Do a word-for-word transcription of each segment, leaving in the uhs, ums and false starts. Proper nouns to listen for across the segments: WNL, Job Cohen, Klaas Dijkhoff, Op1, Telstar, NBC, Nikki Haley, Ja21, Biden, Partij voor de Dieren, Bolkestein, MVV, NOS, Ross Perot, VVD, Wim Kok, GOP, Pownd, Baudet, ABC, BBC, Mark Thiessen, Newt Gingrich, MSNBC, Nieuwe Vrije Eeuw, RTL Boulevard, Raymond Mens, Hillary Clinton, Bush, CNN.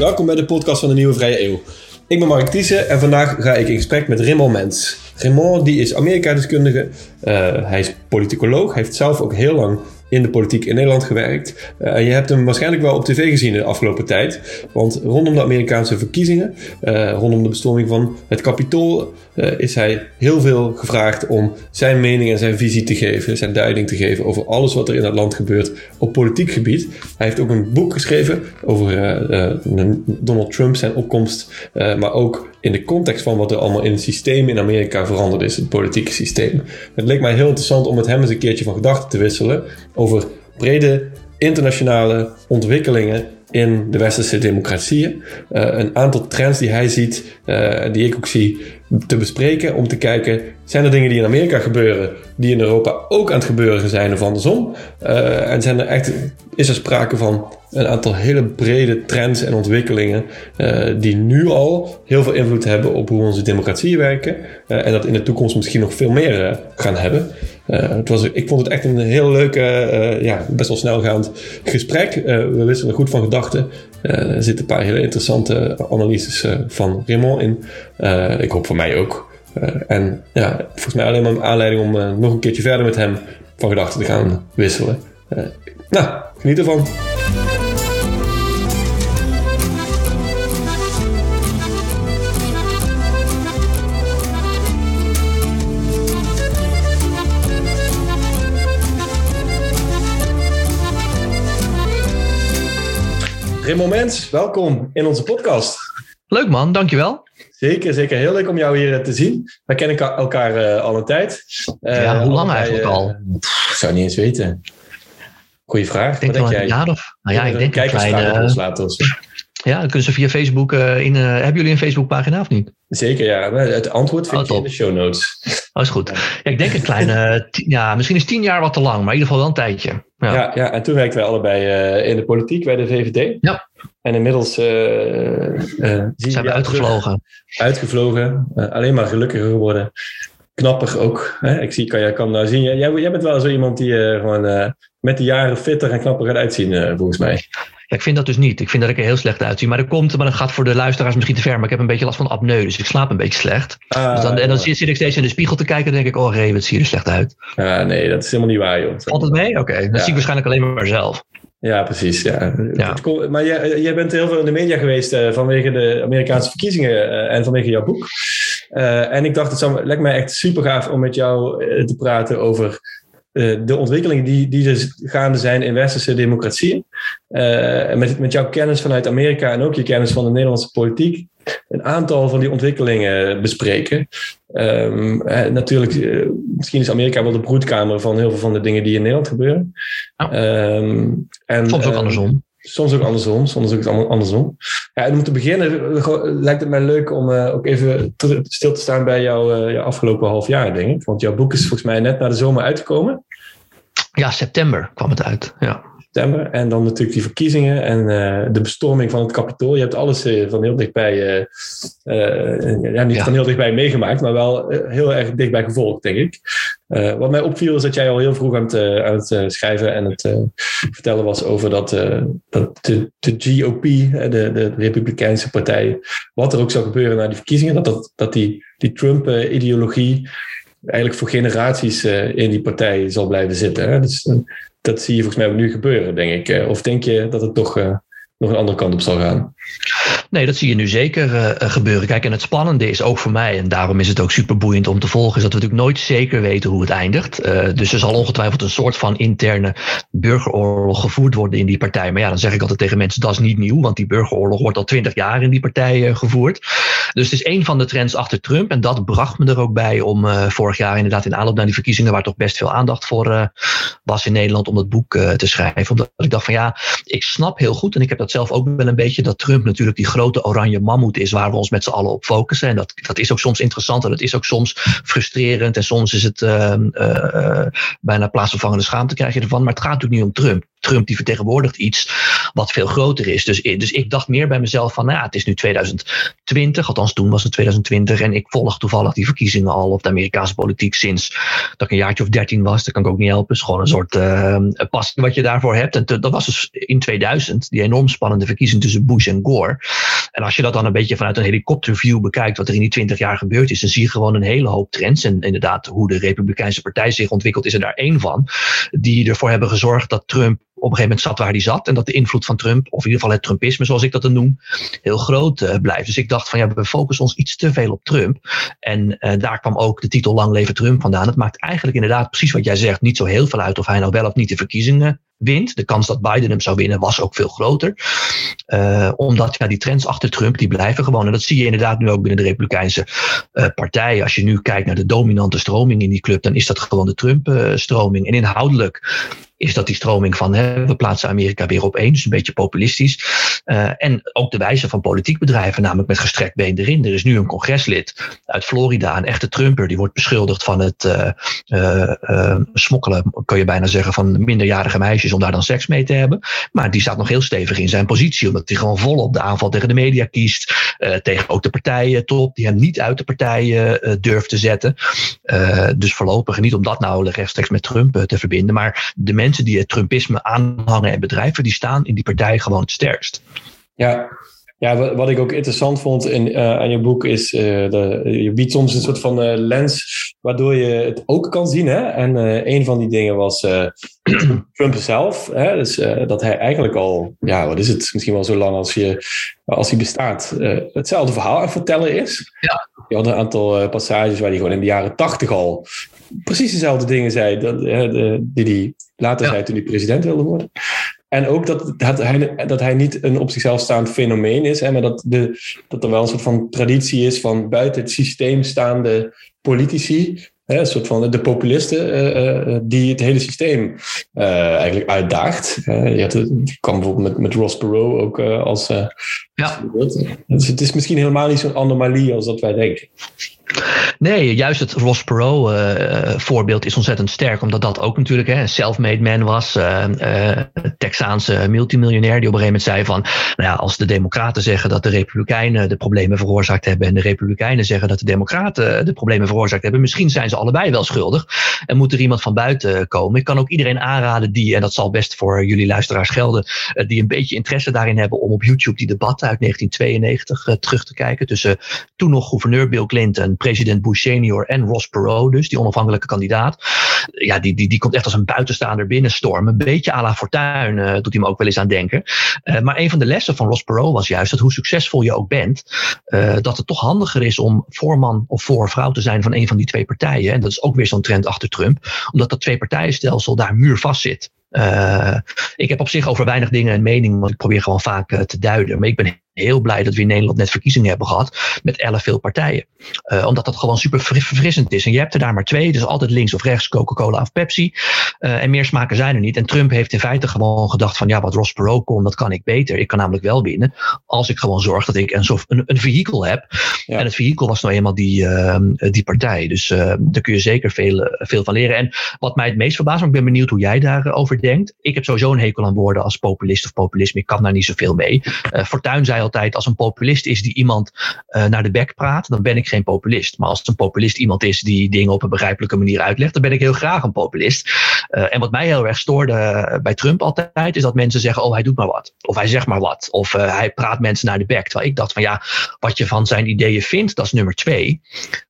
Welkom bij de podcast van de Nieuwe Vrije Eeuw. Ik ben Mark Thiessen en vandaag ga ik in gesprek met Raymond Mens. Raymond die is Amerika-deskundige, uh, hij is politicoloog, hij heeft zelf ook heel lang in de politiek in Nederland gewerkt. Uh, je hebt hem waarschijnlijk wel op tv gezien de afgelopen tijd. Want rondom de Amerikaanse verkiezingen, uh, rondom de bestorming van het Kapitool, uh, is hij heel veel gevraagd om zijn mening en zijn visie te geven, zijn duiding te geven over alles wat er in het land gebeurt op politiek gebied. Hij heeft ook een boek geschreven over uh, uh, Donald Trump, zijn opkomst, uh, maar ook in de context van wat er allemaal in het systeem in Amerika veranderd is, het politieke systeem. Het leek mij heel interessant om met hem eens een keertje van gedachten te wisselen over brede internationale ontwikkelingen in de westerse democratieën. Uh, een aantal trends die hij ziet, uh, die ik ook zie, te bespreken om te kijken, zijn er dingen die in Amerika gebeuren, die in Europa ook aan het gebeuren zijn of andersom? Uh, en zijn er echt, is er sprake van een aantal hele brede trends en ontwikkelingen uh, die nu al heel veel invloed hebben op hoe onze democratieën werken uh, en dat in de toekomst misschien nog veel meer uh, gaan hebben. Uh, het was, ik vond het echt een heel leuk, uh, ja, best wel snelgaand gesprek. Uh, we wisselen goed van gedachten. Uh, er zitten een paar hele interessante analyses uh, van Raymond in. Uh, ik hoop van mij ook. Uh, en ja, volgens mij alleen maar een aanleiding om uh, nog een keertje verder met hem van gedachten te gaan wisselen. Uh, nou, geniet ervan. Raymond Mens, welkom in onze podcast. Leuk man, dankjewel. Zeker, zeker. Heel leuk om jou hier te zien. Wij kennen elkaar uh, al een tijd. Uh, ja, hoe lang eigenlijk uh, al? Ik zou niet eens weten. Goeie vraag. Ik denk wel een jaar of... Nou ja, ik denk een kleine... Ja, dan kunnen ze via Facebook uh, in... Uh, hebben jullie een Facebookpagina of niet? Zeker, ja. Het antwoord vind oh, je in de show notes. Oh, is goed. Ja, ik denk een kleine... T- ja, misschien is tien jaar wat te lang, maar in ieder geval wel een tijdje. Ja, ja, ja en toen werkten wij allebei uh, in de politiek bij de V V D. Ja. En inmiddels uh, uh, zijn we uitgevlogen. Uitgevlogen. Uh, alleen maar gelukkiger geworden. Knapper ook. Hè? Ik zie, kan, jij kan nou zien. Jij, jij bent wel zo iemand die uh, gewoon uh, met de jaren fitter en knapper gaat uitzien, uh, volgens mij. Ja, ik vind dat dus niet. Ik vind dat ik er heel slecht uitzie. Maar dat komt, maar dat gaat voor de luisteraars misschien te ver. Maar ik heb een beetje last van apneu, dus ik slaap een beetje slecht. Ah, dus dan, en dan ja. zit ik steeds in de spiegel te kijken en denk ik, oh Ray, wat zie je er slecht uit. Ah, nee, dat is helemaal niet waar, joh. Valt het mee? Oké, okay. Dat ja. zie ik waarschijnlijk alleen maar zelf. Ja, precies. Ja. Ja. Maar jij, jij bent heel veel in de media geweest uh, vanwege de Amerikaanse verkiezingen uh, en vanwege jouw boek. Uh, en ik dacht, het zou, lijkt mij echt super gaaf om met jou uh, te praten over... Uh, de ontwikkelingen die, die dus gaande zijn in westerse democratieën. Uh, met, met jouw kennis vanuit Amerika en ook je kennis van de Nederlandse politiek. Een aantal van die ontwikkelingen bespreken. Um, uh, natuurlijk, uh, misschien is Amerika wel de broedkamer van heel veel van de dingen die in Nederland gebeuren. Ja. Um, en, soms ook andersom. Soms ook andersom, soms ook andersom. Ja, en om te beginnen lijkt het mij leuk om uh, ook even te, stil te staan bij jouw, uh, jouw afgelopen half jaar, denk ik. Want jouw boek is volgens mij net na de zomer uitgekomen. Ja, september kwam het uit. Ja. September. En dan natuurlijk die verkiezingen en uh, de bestorming van het Kapitool. Je hebt alles uh, van heel dichtbij, uh, uh, ja, niet ja. van heel dichtbij meegemaakt, maar wel uh, heel erg dichtbij gevolgd, denk ik. Uh, wat mij opviel is dat jij al heel vroeg aan het, uh, aan het uh, schrijven en het uh, vertellen was over dat, uh, dat de, de G O P, de, de Republikeinse partij, wat er ook zou gebeuren na die verkiezingen, dat, dat, dat die, die Trump-ideologie eigenlijk voor generaties uh, in die partij zal blijven zitten. Hè? Dus uh, dat zie je volgens mij nu gebeuren, denk ik. Of denk je dat het toch uh, nog een andere kant op zal gaan? Nee, dat zie je nu zeker uh, gebeuren. Kijk, en het spannende is ook voor mij, en daarom is het ook superboeiend om te volgen, is dat we natuurlijk nooit zeker weten hoe het eindigt. Uh, dus er zal ongetwijfeld een soort van interne burgeroorlog gevoerd worden in die partij. Maar ja, dan zeg ik altijd tegen mensen, dat is niet nieuw, want die burgeroorlog wordt al twintig jaar in die partij uh, gevoerd. Dus het is een van de trends achter Trump. En dat bracht me er ook bij om uh, vorig jaar inderdaad in aanloop naar die verkiezingen, waar toch best veel aandacht voor uh, was in Nederland, om dat boek uh, te schrijven. Omdat ik dacht van ja, ik snap heel goed, en ik heb dat zelf ook wel een beetje, dat Trump natuurlijk die grote oranje mammoet is waar we ons met z'n allen op focussen. En dat, dat is ook soms interessant en dat is ook soms frustrerend. En soms is het uh, uh, bijna plaatsvervangende schaamte krijg je ervan. Maar het gaat natuurlijk niet om Trump. Trump die vertegenwoordigt iets wat veel groter is. Dus, dus ik dacht meer bij mezelf van nou ja, het is nu tweeduizend twintig, althans althans toen was het twintig twintig. En ik volg toevallig die verkiezingen al op de Amerikaanse politiek sinds dat ik een jaartje of dertien was. Dat kan ik ook niet helpen. Het is gewoon een soort uh, passie wat je daarvoor hebt. En te, dat was dus in tweeduizend die enorm spannende verkiezing tussen Bush en Gore. En als je dat dan een beetje vanuit een helikopterview bekijkt wat er in die twintig jaar gebeurd is, dan zie je gewoon een hele hoop trends. En inderdaad hoe de Republikeinse Partij zich ontwikkelt is er daar één van. Die ervoor hebben gezorgd dat Trump op een gegeven moment zat waar hij zat. En dat de invloed van Trump, of in ieder geval het Trumpisme zoals ik dat dan noem, heel groot uh, blijft. Dus ik dacht van ja, we focussen ons iets te veel op Trump. En uh, daar kwam ook de titel Lang Leven Trump vandaan. Het maakt eigenlijk inderdaad precies wat jij zegt niet zo heel veel uit of hij nou wel of niet de verkiezingen wint. De kans dat Biden hem zou winnen was ook veel groter. Uh, omdat ja, die trends achter Trump, die blijven gewoon. En dat zie je inderdaad nu ook binnen de Republikeinse uh, partij. Als je nu kijkt naar de dominante stroming in die club, dan is dat gewoon de Trump-stroming. Uh, en inhoudelijk is dat die stroming van hè, we plaatsen Amerika weer op één. Dus een beetje populistisch. Uh, en ook de wijze van politiek bedrijven, namelijk met gestrekt been erin. Er is nu een congreslid uit Florida, een echte Trumper. Die wordt beschuldigd van het uh, uh, uh, smokkelen, kun je bijna zeggen, van minderjarige meisjes om daar dan seks mee te hebben. Maar die staat nog heel stevig in zijn positie, omdat hij gewoon volop de aanval tegen de media kiest. Uh, tegen ook de partijen top, die hem niet uit de partijen uh, durft te zetten. Uh, dus voorlopig niet om dat nou rechtstreeks met Trump uh, te verbinden. Maar de mensen die het Trumpisme aanhangen en bedrijven, die staan in die partij gewoon het sterkst. Ja, ja wat, wat ik ook interessant vond in, uh, aan je boek is, uh, de, je biedt soms een soort van uh, lens waardoor je het ook kan zien. Hè? En uh, een van die dingen was uh, Trump zelf. Hè? Dus, uh, dat hij eigenlijk al, ja wat is het, misschien wel zo lang als, je, als hij bestaat, uh, hetzelfde verhaal aan het vertellen is. Ja. Je had een aantal passages waar hij gewoon in de jaren tachtig al precies dezelfde dingen zei dat, uh, die hij later ja. zei toen hij president wilde worden. En ook dat, dat, hij, dat hij niet een op zichzelf staand fenomeen is, hè, maar dat, de, dat er wel een soort van traditie is van buiten het systeem staande politici, hè, een soort van de populisten uh, uh, die het hele systeem uh, eigenlijk uitdaagt. Uh, je, had, je kwam bijvoorbeeld met, met Ross Perot ook uh, als... Uh, ja. Dus het is misschien helemaal niet zo'n anomalie als dat wij denken. Nee, juist het Ross Perot uh, voorbeeld is ontzettend sterk. Omdat dat ook natuurlijk hè, een self-made man was. Uh, uh, Texaanse multimiljonair die op een gegeven moment zei van... Nou ja, als de Democraten zeggen dat de Republikeinen de problemen veroorzaakt hebben... en de Republikeinen zeggen dat de Democraten de problemen veroorzaakt hebben... misschien zijn ze allebei wel schuldig. En moet er iemand van buiten komen. Ik kan ook iedereen aanraden die, en dat zal best voor jullie luisteraars gelden... Uh, die een beetje interesse daarin hebben om op YouTube die debatten uit negentien tweeënnegentig uh, terug te kijken. Tussen uh, toen nog gouverneur Bill Clinton... president Bush senior en Ross Perot dus, die onafhankelijke kandidaat. Ja, die, die, die komt echt als een buitenstaander binnenstormen. Een beetje à la Fortuyn uh, doet hij me ook wel eens aan denken. Uh, maar een van de lessen van Ross Perot was juist dat hoe succesvol je ook bent, uh, dat het toch handiger is om voorman of voorvrouw te zijn van een van die twee partijen. En dat is ook weer zo'n trend achter Trump. Omdat dat twee partijenstelsel daar muurvast zit. Uh, ik heb op zich over weinig dingen een mening, want ik probeer gewoon vaak uh, te duiden. Maar ik ben heel blij dat we in Nederland net verkiezingen hebben gehad met elf veel partijen. Uh, omdat dat gewoon super verfrissend is. En je hebt er daar maar twee, dus altijd links of rechts, Coca-Cola of Pepsi. Uh, en meer smaken zijn er niet. En Trump heeft in feite gewoon gedacht van ja, wat Ross Perot kon, dat kan ik beter. Ik kan namelijk wel winnen als ik gewoon zorg dat ik een, een, een vehikel heb. Ja. En het vehikel was nou eenmaal die, uh, die partij. Dus uh, daar kun je zeker veel, veel van leren. En wat mij het meest verbaast, maar ik ben benieuwd hoe jij daarover denkt. Ik heb sowieso een hekel aan woorden als populist of populisme. Ik kan daar niet zoveel mee. Uh, Fortuyn zei altijd, als een populist is die iemand uh, naar de bek praat, dan ben ik geen populist. Maar als een populist iemand is die dingen op een begrijpelijke manier uitlegt, dan ben ik heel graag een populist. Uh, en wat mij heel erg stoorde bij Trump altijd, is dat mensen zeggen, oh hij doet maar wat. Of hij zegt maar wat. Of uh, hij praat mensen naar de bek. Terwijl ik dacht van ja, wat je van zijn ideeën vindt, dat is nummer twee.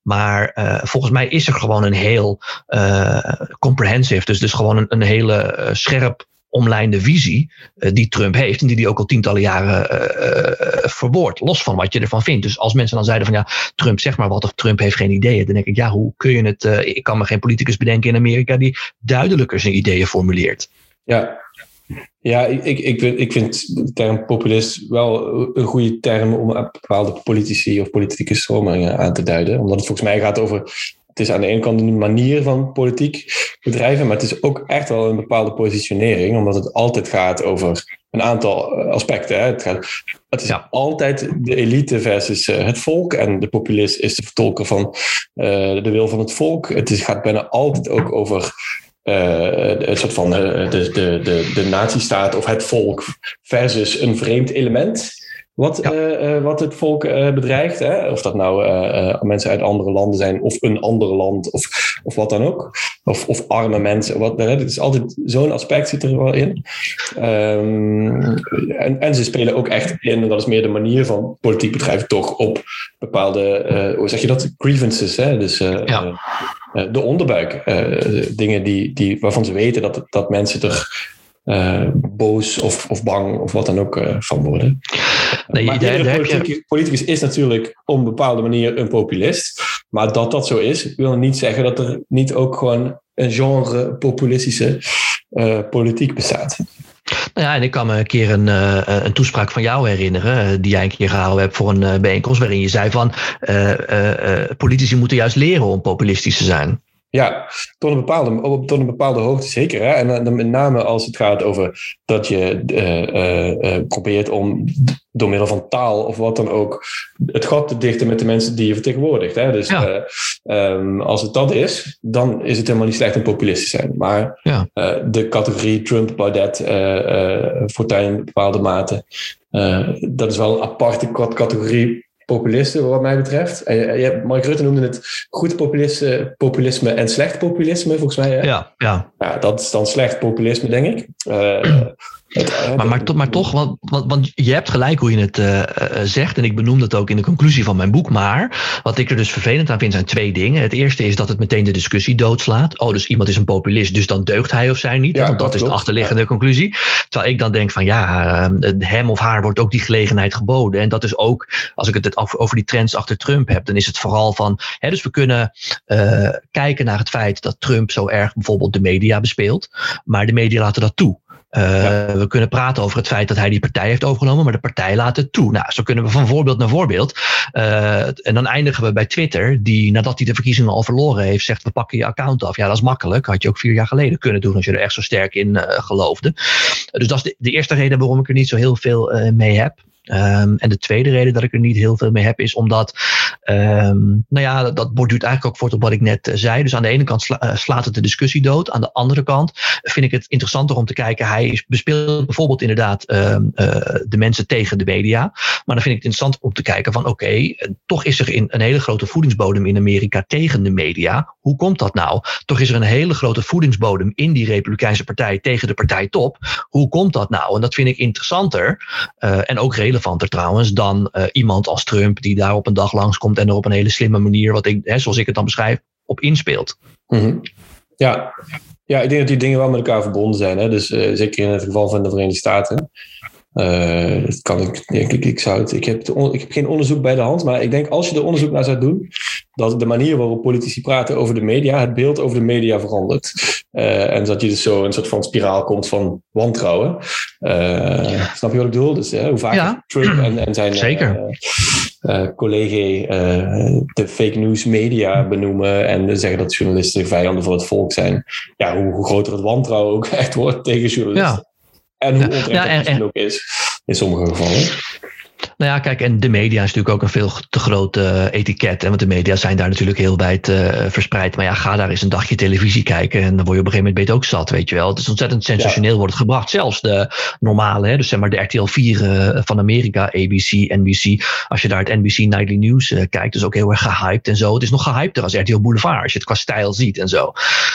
Maar uh, volgens mij is er gewoon een heel uh, comprehensive, dus, dus gewoon een, een hele uh, scherp omlijnde visie uh, die Trump heeft en die hij ook al tientallen jaren uh, uh, verwoordt, los van wat je ervan vindt. Dus als mensen dan zeiden van ja, Trump zeg maar wat of Trump heeft geen ideeën, dan denk ik ja, hoe kun je het, uh, ik kan me geen politicus bedenken in Amerika die duidelijker zijn ideeën formuleert. Ja, ja ik, ik, ik, vind, ik vind de term populist wel een goede term om bepaalde politici of politieke stromingen aan te duiden, omdat het volgens mij gaat over... Het is aan de ene kant een manier van politiek bedrijven, maar het is ook echt wel een bepaalde positionering, omdat het altijd gaat over een aantal aspecten. Hè. Het, gaat, het is ja. altijd de elite versus uh, het volk en de populist is de vertolker van uh, de wil van het volk. Het is, gaat bijna altijd ook over uh, een soort van uh, de, de, de, de nazistaat of het volk versus een vreemd element. Wat, ja. uh, uh, wat het volk uh, bedreigt. Hè? Of dat nou uh, uh, mensen uit andere landen zijn, of een ander land, of, of wat dan ook. Of, of arme mensen. Wat, uh, dit is altijd, zo'n aspect zit er wel in. Um, en, en ze spelen ook echt in, en dat is meer de manier van politiek bedrijven, toch op bepaalde, uh, hoe zeg je dat, grievances. Hè? Dus uh, ja. uh, de onderbuik. Uh, dingen die, die, waarvan ze weten dat, dat mensen er Uh, boos of, of bang of wat dan ook uh, van worden. Nee, maar iedere politicus, politicus is natuurlijk op een bepaalde manier een populist. Maar dat dat zo is, wil niet zeggen dat er niet ook gewoon een genre populistische uh, politiek bestaat. Nou ja, en ik kan me een keer een, uh, een toespraak van jou herinneren, die jij een keer gehouden hebt voor een uh, bijeenkomst, waarin je zei van uh, uh, uh, politici moeten juist leren om populistisch te zijn. Ja, tot een bepaalde, tot een bepaalde hoogte zeker. Hè? En dan met name als het gaat over dat je uh, uh, probeert om door middel van taal of wat dan ook het gat te dichten met de mensen die je vertegenwoordigt. Hè? Dus ja. uh, um, als het dat is, dan is het helemaal niet slecht om populist te zijn. Maar ja. uh, de categorie Trump, Baudet, uh, uh, Fortuyn in bepaalde mate, uh, dat is wel een aparte categorie populisten, wat mij betreft. En Mark Rutte noemde het goed populisme en slecht populisme, volgens mij. Hè? Ja, ja. ja, dat is dan slecht populisme, denk ik. Uh, het, maar, maar, to, maar toch, want, want, want je hebt gelijk hoe je het uh, zegt, en ik benoem dat ook in de conclusie van mijn boek, maar wat ik er dus vervelend aan vind zijn twee dingen. Het eerste is dat het meteen de discussie doodslaat. Oh, dus iemand is een populist, dus dan deugt hij of zij niet. Ja, want dat, dat is de achterliggende ja. conclusie. Terwijl ik dan denk van ja, hem of haar wordt ook die gelegenheid geboden. En dat is ook, als ik het het over die trends achter Trump hebt, dan is het vooral van, hè, dus we kunnen uh, kijken naar het feit dat Trump zo erg bijvoorbeeld de media bespeelt, maar de media laten dat toe. Uh, ja. We kunnen praten over het feit dat hij die partij heeft overgenomen, maar de partij laat het toe. Nou, zo kunnen we van voorbeeld naar voorbeeld. Uh, en dan eindigen we bij Twitter, die nadat hij de verkiezingen al verloren heeft, zegt we pakken je account af. Ja, dat is makkelijk. Had je ook vier jaar geleden kunnen doen als je er echt zo sterk in uh, geloofde. Uh, dus dat is de, de eerste reden waarom ik er niet zo heel veel uh, mee heb. Um, en de tweede reden dat ik er niet heel veel mee heb is omdat, um, nou ja, dat, dat borduurt eigenlijk ook voort op wat ik net uh, zei. Dus aan de ene kant sla, uh, slaat het de discussie dood. Aan de andere kant vind ik het interessanter om te kijken. Hij is, bespeelt bijvoorbeeld inderdaad um, uh, de mensen tegen de media. Maar dan vind ik het interessant om te kijken van oké, okay, uh, toch is er in, een hele grote voedingsbodem in Amerika tegen de media. Hoe komt dat nou? Toch is er een hele grote voedingsbodem in die Republikeinse partij tegen de partijtop. Hoe komt dat nou? En dat vind ik interessanter uh, en ook relevant. Relevanter trouwens dan uh, iemand als Trump die daar op een dag langskomt en er op een hele slimme manier, wat ik, hè, zoals ik het dan beschrijf, op inspeelt. Mm-hmm. Ja. ja, ik denk dat die dingen wel met elkaar verbonden zijn. Hè? Dus uh, zeker in het geval van de Verenigde Staten. Uh, dat kan ik, ik, ik, ik, zou het, ik, heb on, ik heb geen onderzoek bij de hand, maar ik denk als je er onderzoek naar zou doen, dat de manier waarop politici praten over de media, het beeld over de media verandert. Uh, en dat je dus zo een soort van spiraal komt van wantrouwen. Uh, ja. Snap je wat ik bedoel? Dus, uh, hoe vaak ja. Trump en, en zijn Zeker. Uh, uh, collega uh, de fake news media benoemen en zeggen dat journalisten vijanden voor het volk zijn. Ja, hoe, hoe groter het wantrouwen ook echt wordt tegen journalisten. Ja. En hoe onterecht ja, ja, het ook is, in sommige gevallen. Nou ja, kijk, en de media is natuurlijk ook een veel te groot uh, etiket. Hè? Want de media zijn daar natuurlijk heel wijd uh, verspreid. Maar ja, ga daar eens een dagje televisie kijken. En dan word je op een gegeven moment beter ook zat, weet je wel. Het is ontzettend sensationeel ja. wordt het gebracht. Zelfs de normale, hè? Dus zeg maar de R T L vier uh, van Amerika, A B C, N B C. Als je daar het N B C Nightly News uh, kijkt, is ook heel erg gehyped en zo. Het is nog gehypter als R T L Boulevard, als je het qua stijl ziet en zo.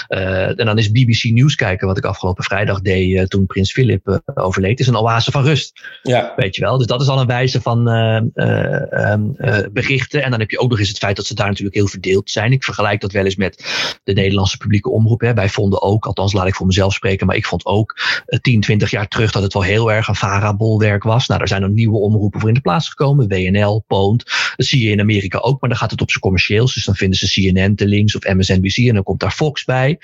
Uh, en dan is B B C News kijken, wat ik afgelopen vrijdag deed uh, toen Prins Philip uh, overleed, is een oase van rust. Ja. Weet je wel. Dus dat is al een wijze van Uh, uh, uh, berichten. En dan heb je ook nog eens het feit dat ze daar natuurlijk heel verdeeld zijn. Ik vergelijk dat wel eens met de Nederlandse publieke omroep. Hè. Wij vonden ook, althans laat ik voor mezelf spreken, maar ik vond ook uh, tien, twintig jaar terug dat het wel heel erg een VARA-bolwerk was. Nou, daar zijn er nieuwe omroepen voor in de plaats gekomen. W N L, Pownd. Dat zie je in Amerika ook, maar dan gaat het op zijn commercieels. Dus dan vinden ze C N N te links of M S N B C en dan komt daar Fox bij.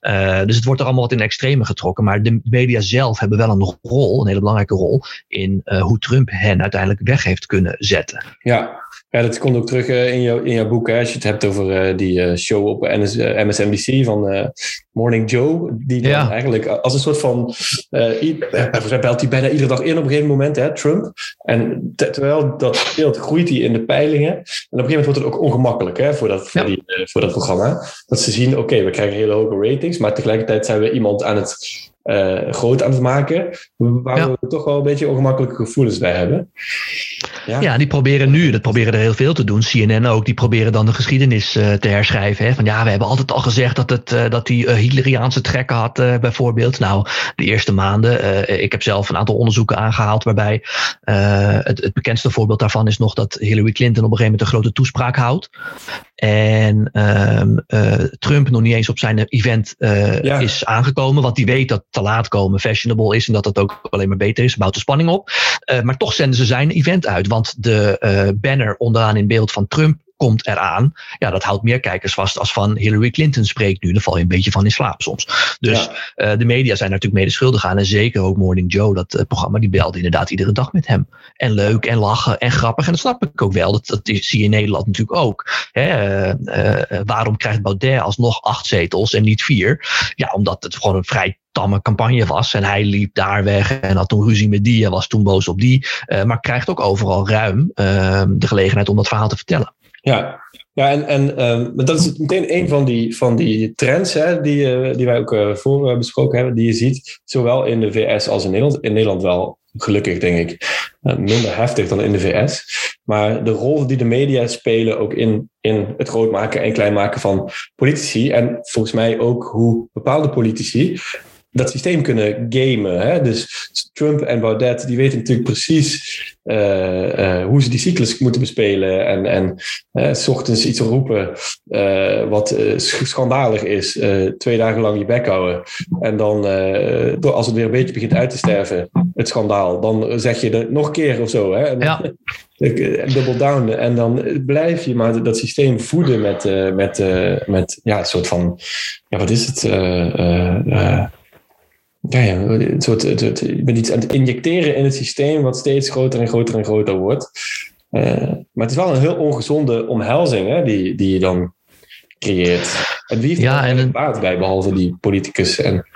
Uh, dus het wordt er allemaal wat in extreme getrokken. Maar de media zelf hebben wel een rol, een hele belangrijke rol, in uh, hoe Trump hen uiteindelijk weg heeft kunnen zetten. Ja, ja dat komt ook terug uh, in, jou, in jouw boek. Hè, als je het hebt over uh, die uh, show op N S, uh, M S N B C van uh, Morning Joe. Die dan ja. eigenlijk als een soort van Uh, i- hij belt hij bijna iedere dag in op een gegeven moment, hè, Trump. En te- terwijl dat beeld groeit hij in de peilingen. En op een gegeven moment wordt het ook ongemakkelijk hè, voor, dat, voor, ja. die, uh, voor dat programma. Dat ze zien, oké, okay, we krijgen hele hoge ratings, maar tegelijkertijd zijn we iemand aan het uh, groot aan het maken, waar ja. we toch wel een beetje ongemakkelijke gevoelens bij hebben. Ja. ja, die proberen nu, dat proberen er heel veel te doen, C N N ook, die proberen dan de geschiedenis uh, te herschrijven. Hè? Van ja, we hebben altijd al gezegd dat het uh, dat die uh, Hitleriaanse trekken had, uh, bijvoorbeeld. Nou, de eerste maanden, uh, ik heb zelf een aantal onderzoeken aangehaald, waarbij uh, het, het bekendste voorbeeld daarvan is nog dat Hillary Clinton op een gegeven moment een grote toespraak houdt. En um, uh, Trump nog niet eens op zijn event uh, ja. is aangekomen. Want die weet dat te laat komen fashionable is. En dat dat ook alleen maar beter is. Bouwt de spanning op. Uh, maar toch zenden ze zijn event uit. Want de uh, banner onderaan in beeld van Trump komt eraan. Ja, dat houdt meer kijkers vast als van Hillary Clinton spreekt nu. Daar val je een beetje van in slaap soms. Dus ja. uh, de media zijn er natuurlijk mede schuldig aan. En zeker ook Morning Joe, dat uh, programma, die belde inderdaad iedere dag met hem. En leuk en lachen en grappig. En dat snap ik ook wel. Dat, dat zie je in Nederland natuurlijk ook. Hè? Uh, uh, waarom krijgt Baudet alsnog acht zetels en niet vier? Ja, omdat het gewoon een vrij tamme campagne was. En hij liep daar weg en had toen ruzie met die en was toen boos op die. Uh, maar krijgt ook overal ruim uh, de gelegenheid om dat verhaal te vertellen. Ja, ja en, en uh, dat is meteen een van die, van die trends hè, die, uh, die wij ook uh, voor uh, besproken hebben, die je ziet, zowel in de V S als in Nederland. In Nederland wel, gelukkig denk ik, uh, minder heftig dan in de V S. Maar de rol die de media spelen ook in, in het grootmaken en kleinmaken van politici. En volgens mij ook hoe bepaalde politici dat systeem kunnen gamen. Hè? Dus Trump en Baudet, die weten natuurlijk precies uh, uh, hoe ze die cyclus moeten bespelen. En, en uh, 's ochtends iets roepen uh, wat uh, schandalig is. Uh, twee dagen lang je bek houden. En dan, uh, door, als het weer een beetje begint uit te sterven, het schandaal, dan zeg je dat nog een keer of zo. Hè? En, ja. Double down. En dan blijf je maar dat systeem voeden met, uh, met, uh, met ja, een soort van, ja, wat is het? Uh, uh, uh, Ja, ja, een soort, een soort, je bent iets aan het injecteren in het systeem wat steeds groter en groter en groter wordt. Uh, maar het is wel een heel ongezonde omhelzing hè, die, die je dan creëert. En wie heeft ja, er een baat bij, behalve die politicus? En,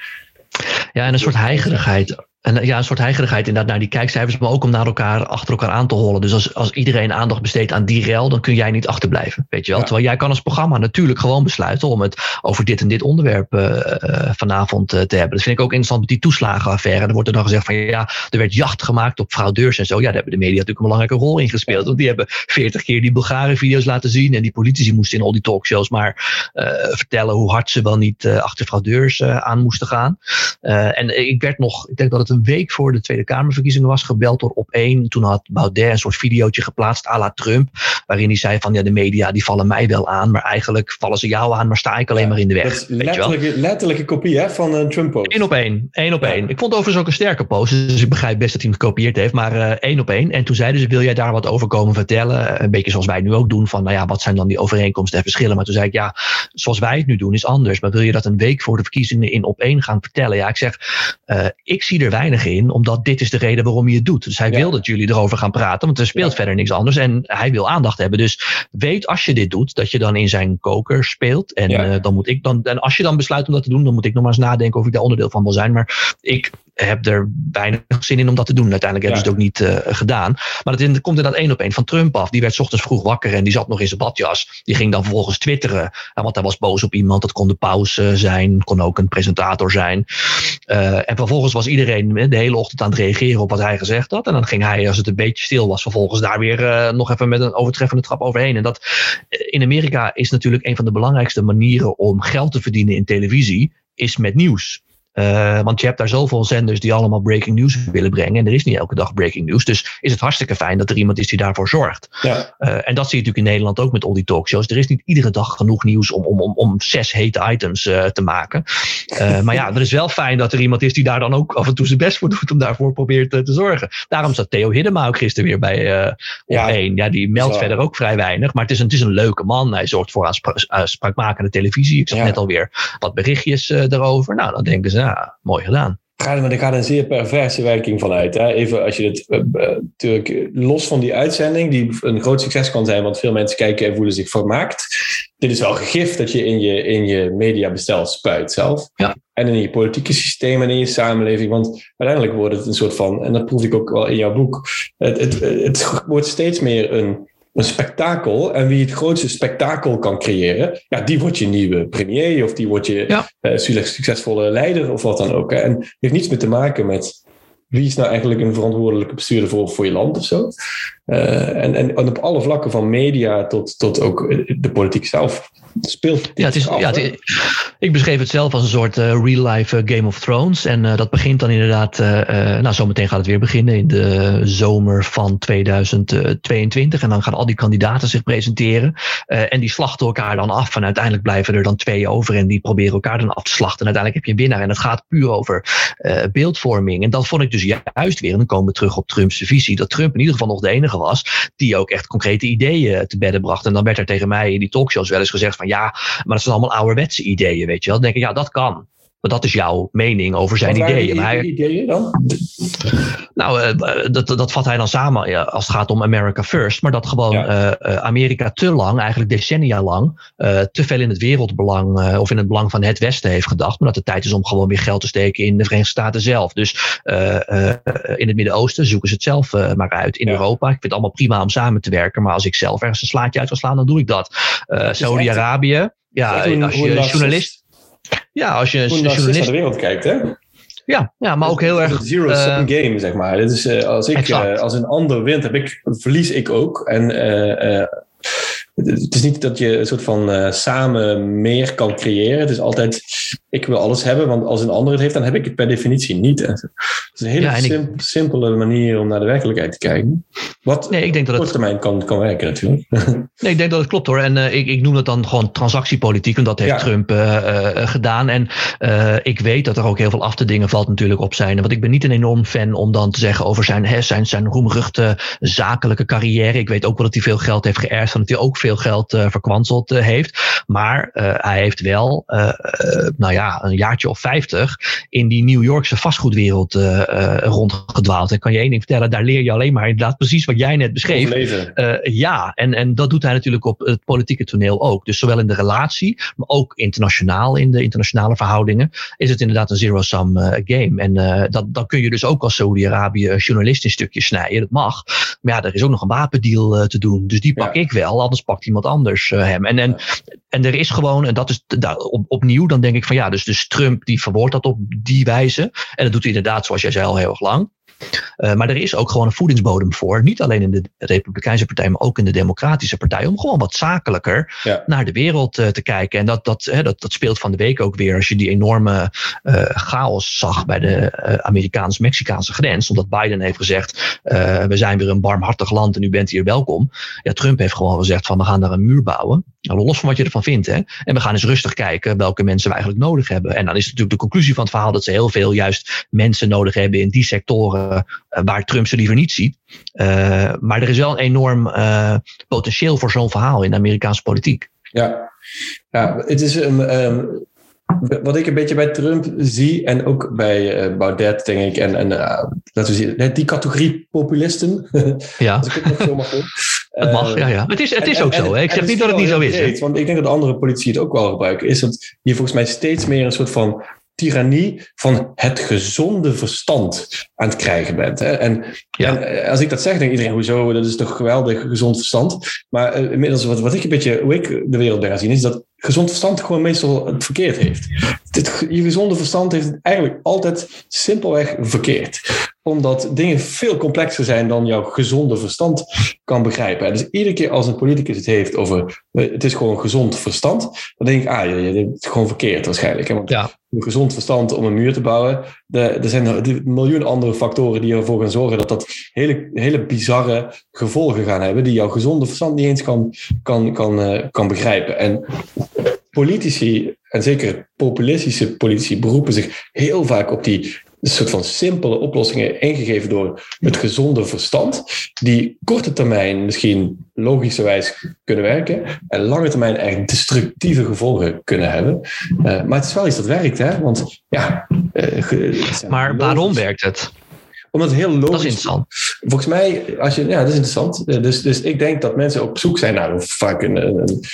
ja, en een soort heigerigheid. En ja, een soort heigerigheid inderdaad naar die kijkcijfers, maar ook om naar elkaar, achter elkaar aan te hollen. Dus als, als iedereen aandacht besteedt aan die rel, dan kun jij niet achterblijven, weet je wel. Ja. Terwijl jij kan als programma natuurlijk gewoon besluiten om het over dit en dit onderwerp uh, uh, vanavond uh, te hebben. Dat vind ik ook interessant met die toeslagenaffaire. Er wordt er dan gezegd van ja, er werd jacht gemaakt op fraudeurs en zo. Ja, daar hebben de media natuurlijk een belangrijke rol in gespeeld. Want die hebben veertig keer die Bulgare video's laten zien en die politici moesten in al die talkshows maar uh, vertellen hoe hard ze wel niet uh, achter fraudeurs uh, aan moesten gaan. Uh, en ik werd nog, ik denk dat het een week voor de Tweede Kamerverkiezingen was, gebeld door Op één. Toen had Baudet een soort videootje geplaatst à la Trump, waarin hij zei van ja, de media die vallen mij wel aan, maar eigenlijk vallen ze jou aan, maar sta ik alleen ja, maar in de weg. Dat weet letterlijke, je wel? Letterlijke kopie hè, van een Trump-post. Eén op één. Één op één. Ja. Ik vond overigens ook een sterke post, dus ik begrijp best dat hij hem gekopieerd heeft, maar uh, één op één. En toen zeiden ze, wil jij daar wat over komen vertellen? Een beetje zoals wij nu ook doen, van nou ja, wat zijn dan die overeenkomsten en verschillen? Maar toen zei ik, ja, zoals wij het nu doen is anders, maar wil je dat een week voor de verkiezingen in Op één gaan vertellen? Ja, ik zeg, uh, ik zie er weinig in, omdat dit is de reden waarom hij het doet. Dus hij ja. wil dat jullie erover gaan praten, want er speelt ja. verder niks anders en hij wil aandacht hebben. Dus weet als je dit doet, dat je dan in zijn koker speelt en, ja. uh, dan moet ik dan, en als je dan besluit om dat te doen, dan moet ik nog maar eens nadenken of ik daar onderdeel van wil zijn. Maar ik heb er weinig zin in om dat te doen. Uiteindelijk hebben ja. ze het ook niet uh, gedaan. Maar het komt inderdaad één op één van Trump af. Die werd 's ochtends vroeg wakker en die zat nog in zijn badjas. Die ging dan vervolgens twitteren, want hij was boos op iemand. Dat kon de paus zijn, kon ook een presentator zijn. Uh, en vervolgens was iedereen de hele ochtend aan het reageren op wat hij gezegd had. En dan ging hij, als het een beetje stil was, vervolgens daar weer uh, nog even met een overtreffende trap overheen. En dat in Amerika is natuurlijk een van de belangrijkste manieren om geld te verdienen in televisie, is met nieuws. Uh, want je hebt daar zoveel zenders die allemaal breaking news willen brengen. En er is niet elke dag breaking news. Dus is het hartstikke fijn dat er iemand is die daarvoor zorgt. Ja. Uh, en dat zie je natuurlijk in Nederland ook met al die talkshows. Er is niet iedere dag genoeg nieuws om, om, om, om zes hete items uh, te maken. Uh, maar ja, het is wel fijn dat er iemand is die daar dan ook af en toe zijn best voor doet. Om daarvoor probeert uh, te zorgen. Daarom zat Theo Hiddema ook gisteren weer bij uh, Op één. Ja, ja, die meldt verder ook vrij weinig. Maar het is, een, het is een leuke man. Hij zorgt voor aan spra- uh, spraakmakende televisie. Ik zag ja. net alweer wat berichtjes uh, daarover. Nou, dan denken ze, ja, mooi gedaan. Maar er gaat een zeer perverse werking van uit. Hè? Even als je het uh, natuurlijk los van die uitzending, die een groot succes kan zijn, want veel mensen kijken en voelen zich vermaakt. Dit is wel gif dat je in je, in je mediabestel spuit zelf. Ja. En in je politieke systeem en in je samenleving. Want uiteindelijk wordt het een soort van, en dat proef ik ook wel in jouw boek, het, het, het wordt steeds meer een een spektakel. En wie het grootste spektakel kan creëren, ja, die wordt je nieuwe premier of die wordt je ja. uh, succesvolle leider of wat dan ook. Hè. En het heeft niets meer te maken met wie is nou eigenlijk een verantwoordelijke bestuurder voor, voor je land of zo. Uh, en, en op alle vlakken van media tot, tot ook de politiek zelf speelt. Ja, het is, af, ja, het is, ik beschreef het zelf als een soort uh, real-life Game of Thrones. En uh, dat begint dan inderdaad, uh, uh, nou zometeen gaat het weer beginnen in de zomer van tweeduizend tweeëntwintig. En dan gaan al die kandidaten zich presenteren. Uh, en die slachten elkaar dan af. En uiteindelijk blijven er dan twee over en die proberen elkaar dan af te slachten. En uiteindelijk heb je een winnaar. En het gaat puur over uh, beeldvorming. En dat vond ik dus juist weer, en dan komen we terug op Trumps visie, dat Trump in ieder geval nog de enige was die ook echt concrete ideeën te bedden bracht. En dan werd er tegen mij in die talkshows wel eens gezegd van ja, maar dat zijn allemaal ouderwetse ideeën, weet je wel. Dan denk ik, ja, dat kan. Maar dat is jouw mening over zijn Wat ideeën. Wat waren die ideeën dan? Nou, uh, dat, dat vat hij dan samen ja, als het gaat om America First. Maar dat gewoon ja. uh, Amerika te lang, eigenlijk decennia lang, uh, te veel in het wereldbelang uh, of in het belang van het Westen heeft gedacht. Maar dat het tijd is om gewoon weer geld te steken in de Verenigde Staten zelf. Dus uh, uh, in het Midden-Oosten zoeken ze het zelf uh, maar uit. In ja. Europa, ik vind het allemaal prima om samen te werken. Maar als ik zelf ergens een slaatje uit wil slaan, dan doe ik dat. Uh, Saudi-Arabië, ja, als je journalist... Ja, als je een journalist naar de wereld kijkt, hè? Ja, ja, maar ook heel erg... Het is een zero-sum uh, game, zeg maar. Dit is, uh, als, ik, uh, als een ander wint, heb ik, verlies ik ook. En uh, uh, het is niet dat je een soort van uh, samen meer kan creëren. Het is altijd, ik wil alles hebben, want als een ander het heeft, dan heb ik het per definitie niet. Het is een hele ja, sim- ik... simpele manier om naar de werkelijkheid te kijken. Wat nee, ik denk dat op korte termijn kan, kan werken natuurlijk. Nee, ik denk dat het klopt hoor. En uh, ik, ik noem dat dan gewoon transactiepolitiek. En dat heeft ja. Trump uh, uh, gedaan. En uh, ik weet dat er ook heel veel af te dingen valt natuurlijk op zijn. Want ik ben niet een enorm fan om dan te zeggen over zijn, hè, zijn, zijn roemruchte zakelijke carrière. Ik weet ook wel dat hij veel geld heeft geërfd. En dat hij ook veel geld uh, verkwanseld uh, heeft. Maar uh, hij heeft wel uh, uh, nou ja, een jaartje of vijftig in die New Yorkse vastgoedwereld uh, uh, rondgedwaald. En kan je één ding vertellen, daar leer je alleen maar inderdaad precies wat jij net beschreef. Uh, ja, en, en dat doet hij natuurlijk op het politieke toneel ook. Dus zowel in de relatie, maar ook internationaal, in de internationale verhoudingen, is het inderdaad een zero-sum uh, game. En uh, dat, dat kun je dus ook als Saudi-Arabië journalist in stukjes snijden. Dat mag. Maar ja, er is ook nog een wapendeal uh, te doen. Dus die pak ja. ik wel, anders pakt iemand anders uh, hem. En, en, ja. en er is gewoon, en dat is daar, op, opnieuw, dan denk ik van ja, dus, dus Trump die verwoordt dat op die wijze. En dat doet hij inderdaad, zoals jij zei, al heel erg lang. Uh, maar er is ook gewoon een voedingsbodem voor. Niet alleen in de Republikeinse Partij, maar ook in de Democratische Partij. Om gewoon wat zakelijker ja. naar de wereld uh, te kijken. En dat, dat, hè, dat, dat speelt van de week ook weer. Als je die enorme uh, chaos zag bij de uh, Amerikaans-Mexicaanse grens. Omdat Biden heeft gezegd, uh, we zijn weer een barmhartig land en u bent hier welkom. Ja, Trump heeft gewoon gezegd van we gaan daar een muur bouwen. Nou, los van wat je ervan vindt. Hè? En we gaan eens rustig kijken welke mensen we eigenlijk nodig hebben. En dan is natuurlijk de conclusie van het verhaal dat ze heel veel juist mensen nodig hebben in die sectoren waar Trump ze liever niet ziet. Uh, maar er is wel een enorm uh, potentieel voor zo'n verhaal in de Amerikaanse politiek. Ja, ja het is um, um, wat ik een beetje bij Trump zie en ook bij uh, Baudet, denk ik, en, en uh, laten we zien, die categorie populisten. Ja. Als ik het nog zo mag doen. Het mag, ja, ja. Het is, het is en, ook en, zo. Hè? Ik zeg niet dat het niet zo is. Breed, want ik denk dat de andere politici het ook wel gebruiken. Is dat je volgens mij steeds meer een soort van tyrannie van het gezonde verstand aan het krijgen bent. Hè? En, ja. en als ik dat zeg, denkt iedereen, hoezo, dat is toch geweldig gezond verstand. Maar uh, inmiddels, wat, wat ik een beetje, hoe ik de wereld ben gaan zien, is dat gezond verstand gewoon meestal het verkeerd heeft. Dit, je gezonde verstand heeft het eigenlijk altijd simpelweg verkeerd. Omdat dingen veel complexer zijn dan jouw gezonde verstand kan begrijpen. En dus iedere keer als een politicus het heeft over het is gewoon gezond verstand, dan denk ik, ah, je, je hebt het gewoon verkeerd waarschijnlijk. Hè? Want ja. een gezond verstand om een muur te bouwen, er zijn een miljoen andere factoren die ervoor gaan zorgen dat dat hele, hele bizarre gevolgen gaan hebben die jouw gezonde verstand niet eens kan, kan, kan, kan begrijpen. En politici, en zeker populistische politici, beroepen zich heel vaak op die een soort van simpele oplossingen ingegeven door het gezonde verstand, die korte termijn misschien logischerwijs kunnen werken en lange termijn echt destructieve gevolgen kunnen hebben. Uh, maar het is wel iets dat werkt, hè? Want ja... Uh, ge- maar waarom werkt het? Omdat het heel logisch... Dat is interessant. Volgens mij, als je, ja, dat is interessant. Dus, dus ik denk dat mensen op zoek zijn naar vaak een, een, een...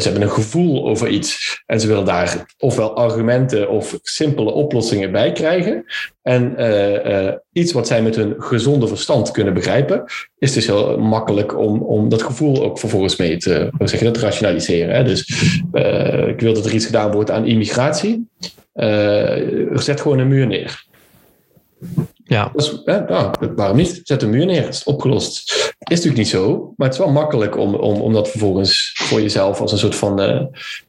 Ze hebben een gevoel over iets. En ze willen daar ofwel argumenten of simpele oplossingen bij krijgen. En uh, uh, iets wat zij met hun gezonde verstand kunnen begrijpen, is dus heel makkelijk om, om dat gevoel ook vervolgens mee te zeg je dat, rationaliseren. Hè? Dus uh, ik wil dat er iets gedaan wordt aan immigratie. Uh, zet gewoon een muur neer. Ja. Dus, hè, nou, waarom niet? Zet een muur neer, is opgelost. Is natuurlijk niet zo, maar het is wel makkelijk om, om, om dat vervolgens voor jezelf als een soort van... Uh,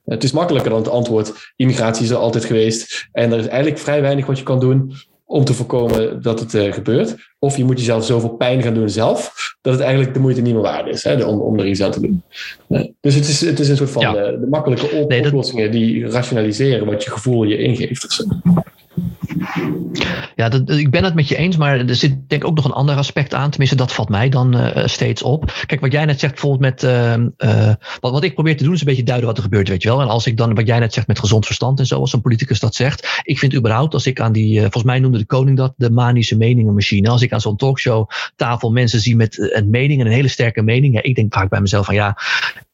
het is makkelijker dan het antwoord, immigratie is er altijd geweest en er is eigenlijk vrij weinig wat je kan doen om te voorkomen dat het uh, gebeurt. Of je moet jezelf zoveel pijn gaan doen zelf, dat het eigenlijk de moeite niet meer waard is, hè, om, om er iets aan te doen. Nee. Dus het is, het is een soort van ja. uh, de makkelijke op- nee, dat... oplossingen die rationaliseren wat je gevoel je ingeeft. Of zo. Ja, dat, ik ben het met je eens, maar er zit denk ik ook nog een ander aspect aan. Tenminste, dat valt mij dan uh, steeds op. Kijk, wat jij net zegt bijvoorbeeld met... Uh, uh, wat, wat ik probeer te doen is een beetje duiden wat er gebeurt, weet je wel. En als ik dan, wat jij net zegt met gezond verstand en zo, als een politicus dat zegt. Ik vind überhaupt, als ik aan die... Uh, volgens mij noemde de koning dat de manische meningenmachine. Als ik aan zo'n talkshowtafel mensen zie met uh, een mening, en een hele sterke mening. Ja, ik denk vaak bij mezelf van ja...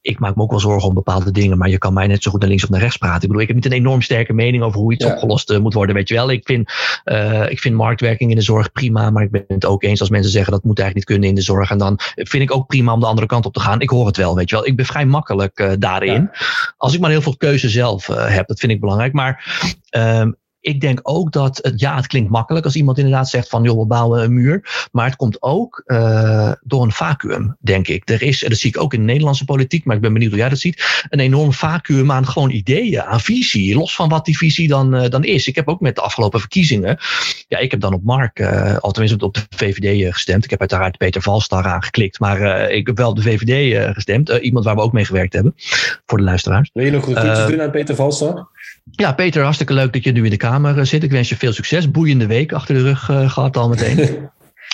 Ik maak me ook wel zorgen om bepaalde dingen, maar je kan mij net zo goed naar links of naar rechts praten. Ik bedoel, ik heb niet een enorm sterke mening over hoe iets ja. opgelost uh, moet worden, weet je wel. Ik vind, uh, ik vind marktwerking in de zorg prima, maar ik ben het ook eens als mensen zeggen dat moet eigenlijk niet kunnen in de zorg. En dan vind ik ook prima om de andere kant op te gaan. Ik hoor het wel, weet je wel. Ik ben vrij makkelijk uh, daarin. Ja. Als ik maar heel veel keuze zelf uh, heb, dat vind ik belangrijk. Maar... Um, Ik denk ook dat, het, ja, het klinkt makkelijk als iemand inderdaad zegt van, joh, we bouwen een muur. Maar het komt ook uh, door een vacuüm, denk ik. Er is, en dat zie ik ook in de Nederlandse politiek, maar ik ben benieuwd hoe jij dat ziet, een enorm vacuüm aan gewoon ideeën, aan visie. Los van wat die visie dan, uh, dan is. Ik heb ook met de afgelopen verkiezingen, ja, ik heb dan op Mark, uh, al tenminste op de V V D uh, gestemd. Ik heb uiteraard Peter Valstar aangeklikt, maar uh, ik heb wel op de V V D uh, gestemd. Uh, iemand waar we ook mee gewerkt hebben, voor de luisteraars. Wil je nog een goedje uh, doen aan Peter Valstar? Ja, Peter, hartstikke leuk dat je nu in de Kamer zit. Ik wens je veel succes. Boeiende week achter de rug uh, gehad al meteen.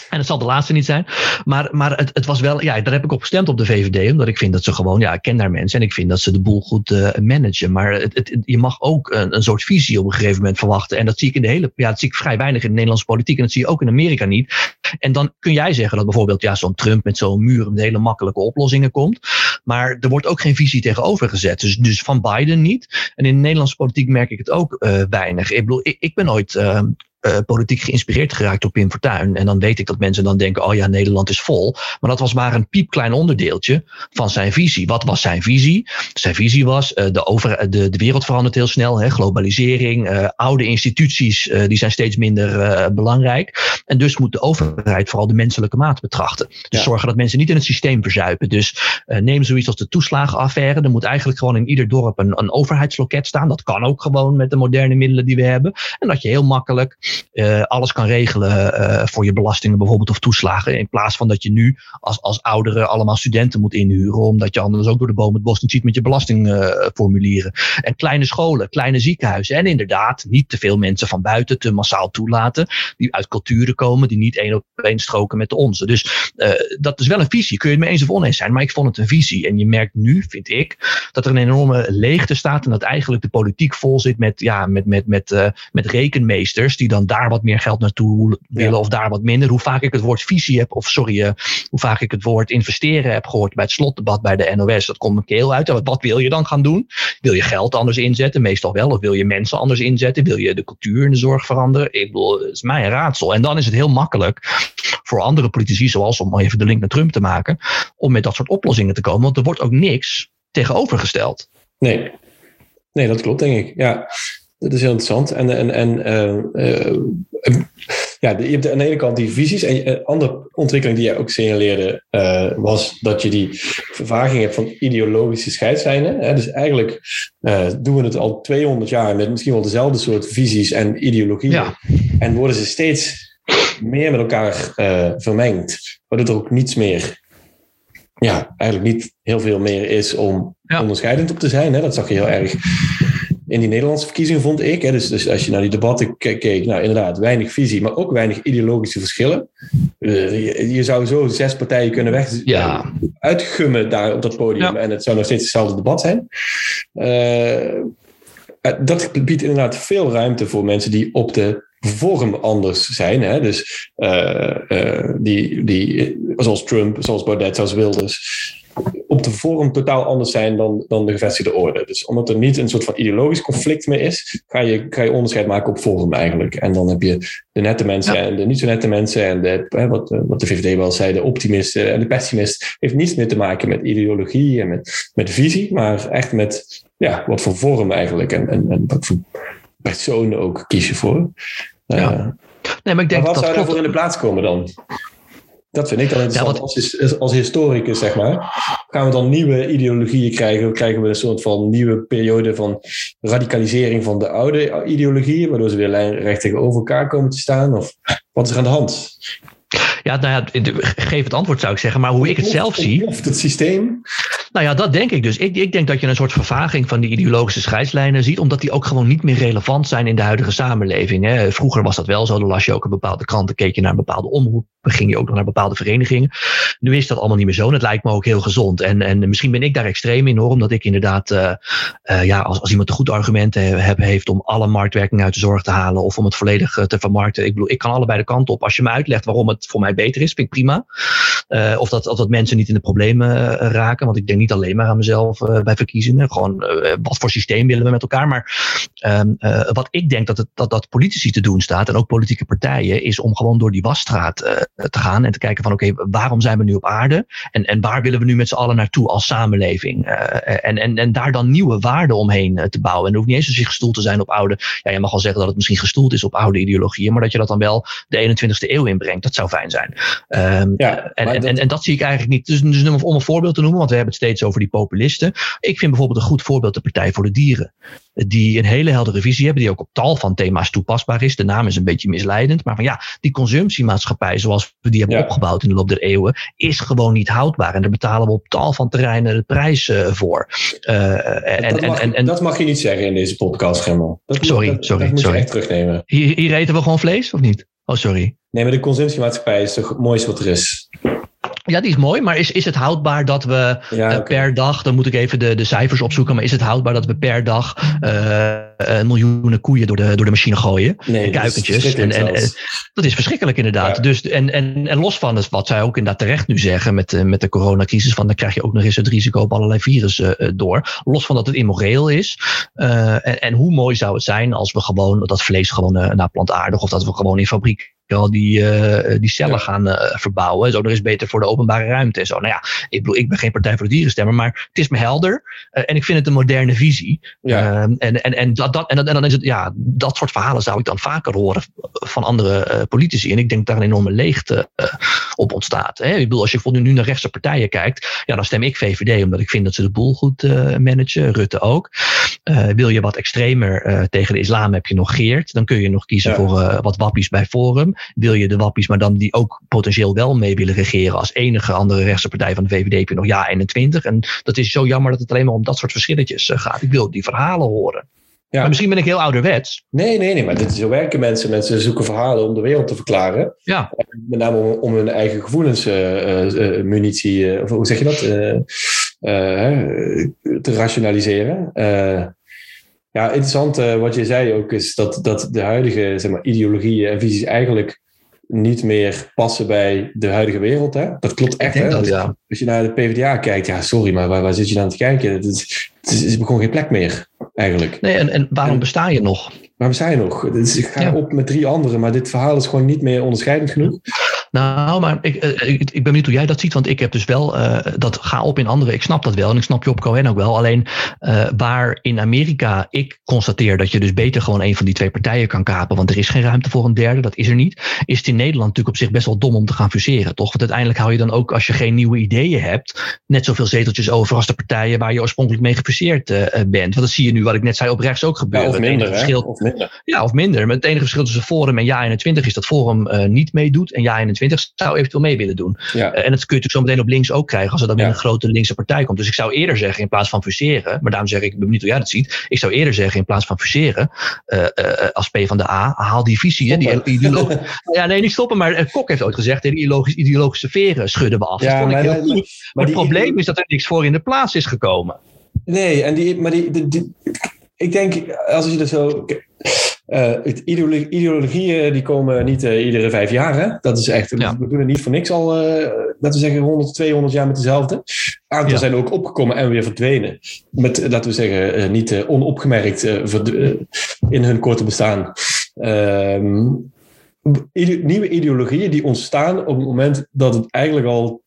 En het zal de laatste niet zijn. Maar, maar het, het was wel... Ja, daar heb ik op gestemd op de V V D. Omdat ik vind dat ze gewoon... Ja, ik ken daar mensen. En ik vind dat ze de boel goed uh, managen. Maar het, het, je mag ook een, een soort visie op een gegeven moment verwachten. En dat zie ik in de hele... Ja, dat zie ik vrij weinig in de Nederlandse politiek. En dat zie je ook in Amerika niet. En dan kun jij zeggen dat bijvoorbeeld... Ja, zo'n Trump met zo'n muur... Met hele makkelijke oplossingen komt. Maar er wordt ook geen visie tegenover gezet. Dus, dus van Biden niet. En in de Nederlandse politiek merk ik het ook uh, weinig. Ik bedoel, ik, ik ben ooit... Uh, Uh, politiek geïnspireerd geraakt door Pim Fortuyn. En dan weet ik dat mensen dan denken, oh ja, Nederland is vol. Maar dat was maar een piepklein onderdeeltje van zijn visie. Wat was zijn visie? Zijn visie was, uh, de, over, de, de wereld verandert heel snel. Hè, globalisering, uh, oude instituties, uh, die zijn steeds minder uh, belangrijk. En dus moet de overheid vooral de menselijke maat betrachten. Dus ja. zorgen dat mensen niet in het systeem verzuipen. Dus uh, neem zoiets als de toeslagenaffaire. Er moet eigenlijk gewoon in ieder dorp een, een overheidsloket staan. Dat kan ook gewoon met de moderne middelen die we hebben. En dat je heel makkelijk... Uh, alles kan regelen uh, voor je belastingen bijvoorbeeld of toeslagen. In plaats van dat je nu als, als ouderen allemaal studenten moet inhuren. Omdat je anders ook door de boom het bos niet ziet met je belastingformulieren. Uh, en kleine scholen, kleine ziekenhuizen. En inderdaad niet te veel mensen van buiten te massaal toelaten. Die uit culturen komen die niet één op één stroken met de onze. Dus uh, dat is wel een visie. Kun je het mee eens of oneens zijn. Maar ik vond het een visie. En je merkt nu, vind ik, dat er een enorme leegte staat. En dat eigenlijk de politiek vol zit met, ja, met, met, met, uh, met rekenmeesters die dan daar wat meer geld naartoe willen ja. of daar wat minder. Hoe vaak ik het woord visie heb of sorry, uh, hoe vaak ik het woord investeren heb gehoord bij het slotdebat bij de N O S. Dat komt mijn keel uit. Wat, wat wil je dan gaan doen? Wil je geld anders inzetten? Meestal wel. Of wil je mensen anders inzetten? Wil je de cultuur in de zorg veranderen? Ik bedoel, het is mij een raadsel. En dan is het heel makkelijk voor andere politici, zoals om even de link naar Trump te maken, om met dat soort oplossingen te komen. Want er wordt ook niks tegenovergesteld. Nee, nee dat klopt denk ik. Ja. Dat is heel interessant. En, en, en uh, uh, uh, ja, je hebt aan de ene kant die visies. En een andere ontwikkeling die jij ook signaleerde uh, was dat je die vervaging hebt van ideologische scheidslijnen. Hè? Dus eigenlijk uh, doen we het al tweehonderd jaar met misschien wel dezelfde soort visies en ideologieën. Ja. En worden ze steeds meer met elkaar uh, vermengd. Waardoor er ook niets meer... Ja, eigenlijk niet heel veel meer is om ja. onderscheidend op te zijn. Hè? Dat zag je heel erg... In die Nederlandse verkiezingen vond ik, hè, dus, dus als je naar die debatten keek, nou inderdaad, weinig visie, maar ook weinig ideologische verschillen. Uh, je, je zou zo zes partijen kunnen weg ja. uitgummen daar op dat podium ja. en het zou nog steeds hetzelfde debat zijn. Uh, dat biedt inderdaad veel ruimte voor mensen die op de vorm anders zijn. Hè? Dus uh, uh, die, die, zoals Trump, zoals Baudet, zoals Wilders, op de vorm totaal anders zijn dan, dan de gevestigde orde. Dus omdat er niet een soort van ideologisch conflict meer is, ga je, ga je onderscheid maken op vorm eigenlijk. En dan heb je de nette mensen ja. en de niet zo nette mensen en de, hè, wat, wat de V V D wel zei, de optimisten en de pessimist. Heeft niets meer te maken met ideologie en met, met visie, maar echt met ja, wat voor vorm eigenlijk en, en, en wat voor personen ook kies je voor. Ja. Uh, nee, maar ik denk maar wat dat zou daarvoor in de plaats komen dan? Dat vind ik dan interessant. Ja, als, als historicus, zeg maar. Gaan we dan nieuwe ideologieën krijgen? Krijgen we een soort van nieuwe periode van radicalisering van de oude ideologieën, waardoor ze weer lijnrecht tegenover elkaar komen te staan? Of wat is er aan de hand? Ja, nou ja, geef het antwoord zou ik zeggen. Maar hoe ik het zelf zie... Of het systeem? Nou ja, dat denk ik dus. Ik, ik denk dat je een soort vervaging van die ideologische scheidslijnen ziet, omdat die ook gewoon niet meer relevant zijn in de huidige samenleving. Hè. Vroeger was dat wel zo. Dan las je ook een bepaalde krant, dan keek je naar een bepaalde omroep, dan ging je ook nog naar bepaalde verenigingen. Nu is dat allemaal niet meer zo en het lijkt me ook heel gezond. En, en misschien ben ik daar extreem in hoor, omdat ik inderdaad, uh, uh, ja, als, als iemand een goed argument heb, heeft om alle marktwerking uit de zorg te halen of om het volledig te vermarkten. Ik bedoel, ik kan allebei de kant op. Als je me uitlegt waarom het voor mij beter is, vind ik prima. Uh, of dat, dat mensen niet in de problemen uh, raken, want ik denk niet alleen maar aan mezelf uh, bij verkiezingen. Gewoon uh, wat voor systeem willen we met elkaar. Maar um, uh, wat ik denk dat, het, dat, dat politici te doen staat en ook politieke partijen is om gewoon door die wasstraat uh, te gaan en te kijken van oké, okay, waarom zijn we nu op aarde en, en waar willen we nu met z'n allen naartoe als samenleving? Uh, en, en, en daar dan nieuwe waarden omheen uh, te bouwen. En er hoeft niet eens zozeer gestoeld te zijn op oude, ja, je mag wel zeggen dat het misschien gestoeld is op oude ideologieën, maar dat je dat dan wel de eenentwintigste eeuw inbrengt. Dat zou fijn zijn. Um, ja, en, dat... En, en dat zie ik eigenlijk niet. Dus, dus om een voorbeeld te noemen, want we hebben het steeds over die populisten. Ik vind bijvoorbeeld een goed voorbeeld de Partij voor de Dieren. Die een hele heldere visie hebben, die ook op tal van thema's toepasbaar is. De naam is een beetje misleidend, maar van ja, die consumptiemaatschappij zoals we die hebben ja. opgebouwd in de loop der eeuwen, is gewoon niet houdbaar. En daar betalen we op tal van terreinen de prijs uh, voor. Uh, en, dat, mag, en, en, dat mag je niet zeggen in deze podcast, Gemmel. Sorry, moet, dat, sorry. Dat moet sorry. je echt terugnemen. Hier, hier eten we gewoon vlees, of niet? Oh, sorry. Nee, maar de consumptiemaatschappij is toch het mooiste wat er is? Ja, die is mooi, maar is, is het houdbaar dat we ja, okay. uh, per dag, dan moet ik even de, de cijfers opzoeken, maar is het houdbaar dat we per dag uh, uh, miljoenen koeien door de, door de machine gooien? Nee, en kuikentjes. Dat is en, en, en, dat is verschrikkelijk inderdaad. Ja. Dus, en, en, en los van het, wat zij ook inderdaad terecht nu zeggen met, uh, met de coronacrisis, van dan krijg je ook nog eens het risico op allerlei virussen uh, door. Los van dat het immoreel is. Uh, en, en hoe mooi zou het zijn als we gewoon dat vlees gewoon uh, naar plantaardig of dat we gewoon in fabriek die, uh, die cellen ja. gaan uh, verbouwen. Zo, dat is beter voor de openbare ruimte en zo. Nou ja, ik bedoel, ik ben geen Partij voor de Dieren stemmer, maar het is me helder. Uh, en ik vind het een moderne visie. Ja. Um, en, en, en, dat, dat, en, en dan is het, ja, dat soort verhalen zou ik dan vaker horen van andere uh, politici. En ik denk dat daar een enorme leegte uh, op ontstaat. Hè? Ik bedoel, als je bijvoorbeeld nu naar rechtse partijen kijkt, ja, dan stem ik V V D, omdat ik vind dat ze de boel goed uh, managen. Rutte ook. Uh, wil je wat extremer uh, tegen de islam, heb je nog Geert. Dan kun je nog kiezen ja. voor uh, wat wappies bij Forum. Wil je de wappies, maar dan die ook potentieel wel mee willen regeren als enige andere rechtse partij van de V V D, heb je nog ja eenentwintig. En dat is zo jammer dat het alleen maar om dat soort verschilletjes gaat. Ik wil die verhalen horen. Ja. Maar misschien ben ik heel ouderwets. Nee, nee, nee. Maar dit is, zo werken mensen. Mensen zoeken verhalen om de wereld te verklaren. Ja. Met name om, om hun eigen gevoelens, uh, uh, munitie, uh, of hoe zeg je dat? Uh, uh, te rationaliseren. Uh, Ja, interessant uh, wat je zei ook is dat, dat de huidige zeg maar, ideologieën en visies eigenlijk niet meer passen bij de huidige wereld. Hè? Dat klopt echt. Hè? Dat, dus, ja. Als je naar de PvdA kijkt, ja sorry, maar waar, waar zit je dan te kijken? Het is, het is, het is gewoon geen plek meer eigenlijk. Nee, en, en waarom en, besta je nog? Waarom besta je nog? Dus ik ga ja. op met drie anderen, maar dit verhaal is gewoon niet meer onderscheidend genoeg. Nou, maar ik, ik, ik ben benieuwd hoe jij dat ziet. Want ik heb dus wel, uh, dat ga op in anderen. Ik snap dat wel en ik snap Job Cohen ook wel. Alleen uh, waar in Amerika ik constateer dat je dus beter gewoon een van die twee partijen kan kapen. Want er is geen ruimte voor een derde, dat is er niet. Is het in Nederland natuurlijk op zich best wel dom om te gaan fuseren, toch? Want uiteindelijk hou je dan ook, als je geen nieuwe ideeën hebt, net zoveel zeteltjes over als de partijen waar je oorspronkelijk mee gefuseerd uh, bent. Want dat zie je nu, wat ik net zei, op rechts ook gebeuren. Ja, of minder, het verschil, of minder. Ja, of minder. Maar het enige verschil tussen Forum en Ja eenentwintig is dat Forum uh, niet meedoet en Ja eenentwintig zou eventueel mee willen doen. Ja. Uh, en dat kun je natuurlijk zo meteen op links ook krijgen als er dan ja. weer een grote linkse partij komt. Dus ik zou eerder zeggen, in plaats van fuseren, maar daarom zeg ik, ik ben benieuwd hoe jij dat ziet, ik zou eerder zeggen, in plaats van fuseren, uh, uh, als PvdA, haal die visie. Die, die, die ja, nee, niet stoppen, maar Kok heeft ooit gezegd, de ideologische, ideologische veren schudden we af. Ja, dat vond maar, ik heel maar, goed. Maar, maar het probleem is dat er niks voor in de plaats is gekomen. Nee, en die, maar die, die, die Ik denk, als je dat zo... Uh, het ideologie, ideologieën die komen niet uh, iedere vijf jaar. Hè? Dat is echt, ja. We doen het niet voor niks al, laten uh, we zeggen, honderd, tweehonderd jaar met dezelfde. Aantal ja. zijn ook opgekomen en weer verdwenen. Met, laten we zeggen, uh, niet uh, onopgemerkt uh, verd- uh, in hun korte bestaan. Uh, ide- nieuwe ideologieën die ontstaan op het moment dat het eigenlijk al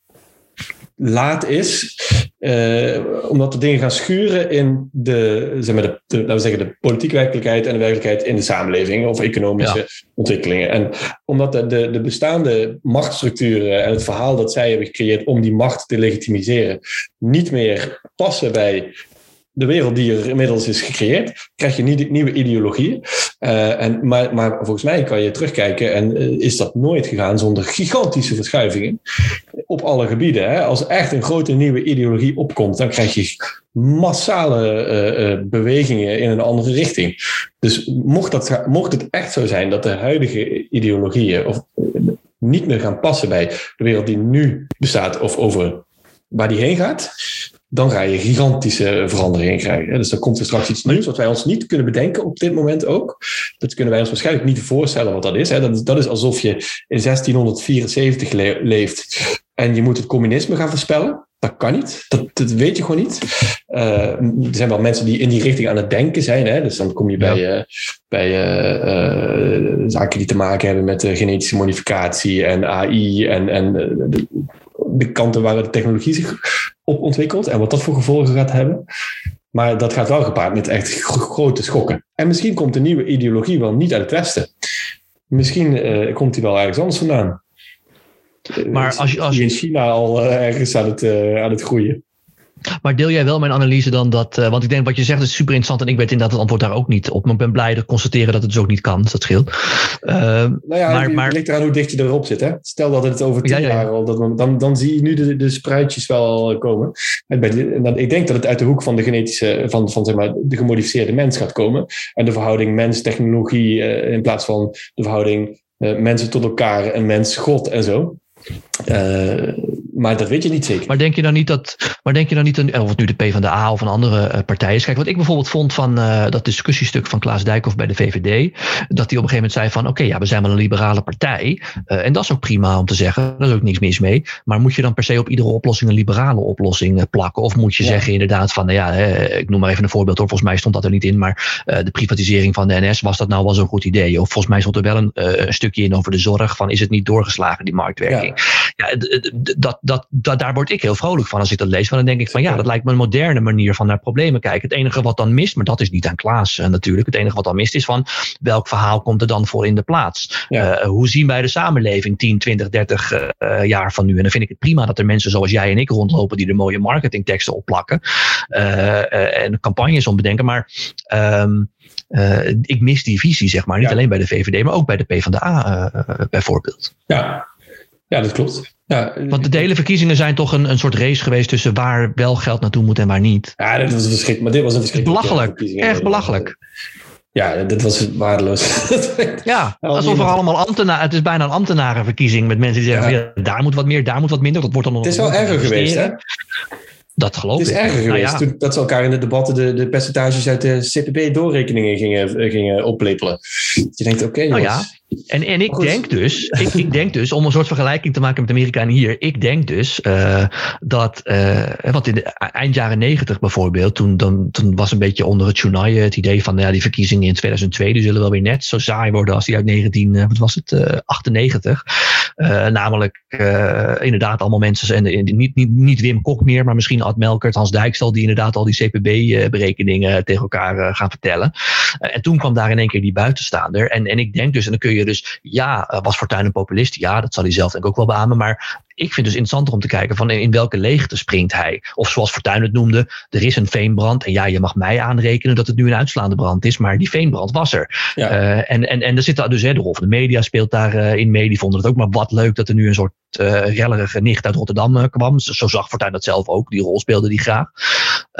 laat is. Uh, omdat de dingen gaan schuren in de, zeg maar de, de, laten we zeggen, de politieke werkelijkheid en de werkelijkheid in de samenleving of economische ja. ontwikkelingen. En omdat de, de, de bestaande machtsstructuren en het verhaal dat zij hebben gecreëerd om die macht te legitimiseren niet meer passen bij de wereld die er inmiddels is gecreëerd, krijg je niet, nieuwe ideologieën. Uh, en, maar, maar volgens mij kan je terugkijken en uh, is dat nooit gegaan zonder gigantische verschuivingen op alle gebieden. Hè? Als echt een grote nieuwe ideologie opkomt, dan krijg je massale uh, uh, bewegingen in een andere richting. Dus mocht, dat, mocht het echt zo zijn dat de huidige ideologieën of, uh, niet meer gaan passen bij de wereld die nu bestaat of over waar die heen gaat, dan ga je gigantische veranderingen krijgen. Dus dan komt er straks iets nieuws wat wij ons niet kunnen bedenken op dit moment ook. Dat kunnen wij ons waarschijnlijk niet voorstellen wat dat is. Dat is alsof je in zestienhonderdvierenzeventig leeft en je moet het communisme gaan voorspellen. Dat kan niet. Dat, dat weet je gewoon niet. Uh, er zijn wel mensen die in die richting aan het denken zijn. Hè? Dus dan kom je bij, ja. uh, bij uh, uh, zaken die te maken hebben met uh, genetische modificatie en A I en, en uh, de, de kanten waar de technologie zich op ontwikkelt en wat dat voor gevolgen gaat hebben. Maar dat gaat wel gepaard met echt grote schokken. En misschien komt de nieuwe ideologie wel niet uit het Westen. Misschien uh, komt die wel ergens anders vandaan. Maar als je, als je... in China al uh, ergens aan het, uh, aan het groeien. Maar deel jij wel mijn analyse dan dat... Uh, want ik denk wat je zegt is super interessant en ik weet inderdaad het antwoord daar ook niet op. Maar ik ben blij te constateren dat het dus ook niet kan. Dus dat scheelt. Uh, nou ja, maar, het maar... ligt eraan hoe dicht je erop zit. Hè? Stel dat het over tien ja, ja, ja. jaar al... Dat, dan, dan zie je nu de, de spruitjes wel komen. En bij de, en dan, ik denk dat het uit de hoek van de genetische... van, van zeg maar, de gemodificeerde mens gaat komen. En de verhouding mens-technologie uh, in plaats van de verhouding uh, mensen tot elkaar en mens-god en zo. Uh, maar dat weet je niet zeker. Maar denk je dan niet dat, maar denk je dan niet een, of het nu de PvdA of een andere uh, partij is? Kijk, wat ik bijvoorbeeld vond van uh, dat discussiestuk van Klaas Dijkhoff bij de V V D, dat hij op een gegeven moment zei van, oké, okay, ja, we zijn wel een liberale partij, uh, en dat is ook prima om te zeggen, daar is ook niks mis mee. Maar moet je dan per se op iedere oplossing een liberale oplossing uh, plakken? Of moet je ja. zeggen inderdaad van, nou ja, hè, ik noem maar even een voorbeeld hoor, volgens mij stond dat er niet in, maar uh, de privatisering van de N S, was dat nou wel zo'n goed idee? Of volgens mij stond er wel een, uh, een stukje in over de zorg van, is het niet doorgeslagen, die marktwerking? Ja. Ja, dat, dat, dat, daar word ik heel vrolijk van als ik dat lees. Want dan denk ik van ja, dat lijkt me een moderne manier van naar problemen kijken. Het enige wat dan mist, maar dat is niet aan Klaas uh, natuurlijk. Het enige wat dan mist is van welk verhaal komt er dan voor in de plaats? Ja. Uh, hoe zien wij de samenleving tien, twintig, dertig uh, jaar van nu? En dan vind ik het prima dat er mensen zoals jij en ik rondlopen die er mooie marketingteksten op plakken. Uh, uh, en campagnes om bedenken. Maar um, uh, ik mis die visie, zeg maar. Niet ja. alleen bij de V V D, maar ook bij de PvdA uh, uh, bijvoorbeeld. Ja. Ja, dat klopt. Ja. Want de hele verkiezingen zijn toch een, een soort race geweest tussen waar wel geld naartoe moet en waar niet. Ja, dat was een verschil. Maar dit was een verschil. Belachelijk. Erg belachelijk. Ja, dit was waardeloos. Ja, alsof er allemaal ambtenaren... Het is bijna een ambtenarenverkiezing met mensen die zeggen... Ja. Ja, daar moet wat meer, daar moet wat minder. Dat wordt dan het is wel erger geweest, hè? Dat geloof ik. Het is erger geweest nou ja. toen, dat ze elkaar in de debatten de, de percentages uit de C P B-doorrekeningen gingen, gingen oplepelen. Je denkt, oké, okay, nou ja. En, en ik, denk dus, ik, ik denk dus, om een soort vergelijking te maken met Amerika en hier, ik denk dus uh, dat, uh, want in de, eind jaren negentig bijvoorbeeld, toen, dan, toen was een beetje onder het journaal het idee van ja, die verkiezingen in tweeduizend twee, die zullen wel weer net zo saai worden als die uit negentien, wat was het, uh, achtennegentig. Uh, namelijk uh, inderdaad allemaal mensen, en, en, niet, niet, niet Wim Kok meer, maar misschien Ad Melkert, Hans Dijkstal, die inderdaad al die C P B-berekeningen tegen elkaar uh, gaan vertellen. Uh, en toen kwam daar in één keer die buitenstaander. En, en ik denk dus, en dan kun je dus, ja, was Fortuyn een populist? Ja, dat zal hij zelf denk ik ook wel beamen, maar ik vind het dus interessanter om te kijken van in welke leegte springt hij. Of zoals Fortuyn het noemde, er is een veenbrand en ja, je mag mij aanrekenen dat het nu een uitslaande brand is, maar die veenbrand was er. Ja. Uh, en, en, en er zit daar dus, hè, de rol van de media speelt daarin uh, mee, die vonden het ook maar wat leuk dat er nu een soort uh, rellerige nicht uit Rotterdam uh, kwam. Zo, zo zag Fortuyn dat zelf ook, die rol speelde die graag.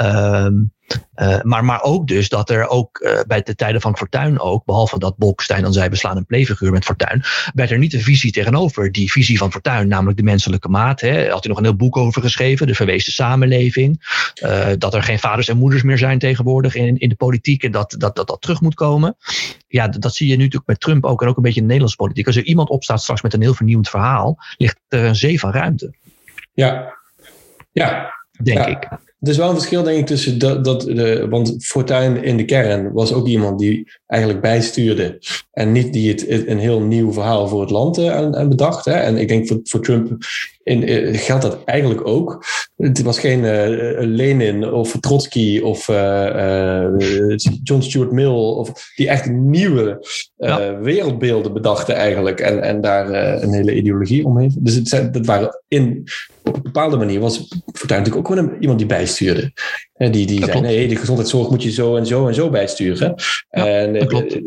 Um, Uh, maar, maar ook dus dat er ook uh, bij de tijden van Fortuyn ook, behalve dat Bolkestein dan zei we slaan een playfiguur met Fortuyn, werd er niet een visie tegenover die visie van Fortuyn, namelijk de menselijke maat. Hè, had hij nog een heel boek over geschreven, de verweesde samenleving, uh, dat er geen vaders en moeders meer zijn tegenwoordig in, in de politiek en dat dat, dat dat terug moet komen. Ja, dat, dat zie je nu natuurlijk met Trump ook en ook een beetje in de Nederlandse politiek. Als er iemand opstaat straks met een heel vernieuwend verhaal, ligt er een zee van ruimte. Ja, ja. Denk ja. ik. Er is wel een verschil, denk ik, tussen dat, dat de, want Fortuyn in de kern was ook iemand die eigenlijk bijstuurde en niet die het, het een heel nieuw verhaal voor het land uh, aan, aan bedacht. Hè. En ik denk voor, voor Trump in, uh, geldt dat eigenlijk ook. Het was geen uh, Lenin of Trotsky of uh, uh, John Stuart Mill of die echt nieuwe uh, ja. wereldbeelden bedachten eigenlijk en, en daar uh, een hele ideologie omheen. Dus het zijn, dat waren in op een bepaalde manier was Fortuyn natuurlijk ook gewoon iemand die bijstuurde. En die, die zei, nee, de gezondheidszorg moet je zo en zo en zo bijsturen. Ja, en, dat klopt.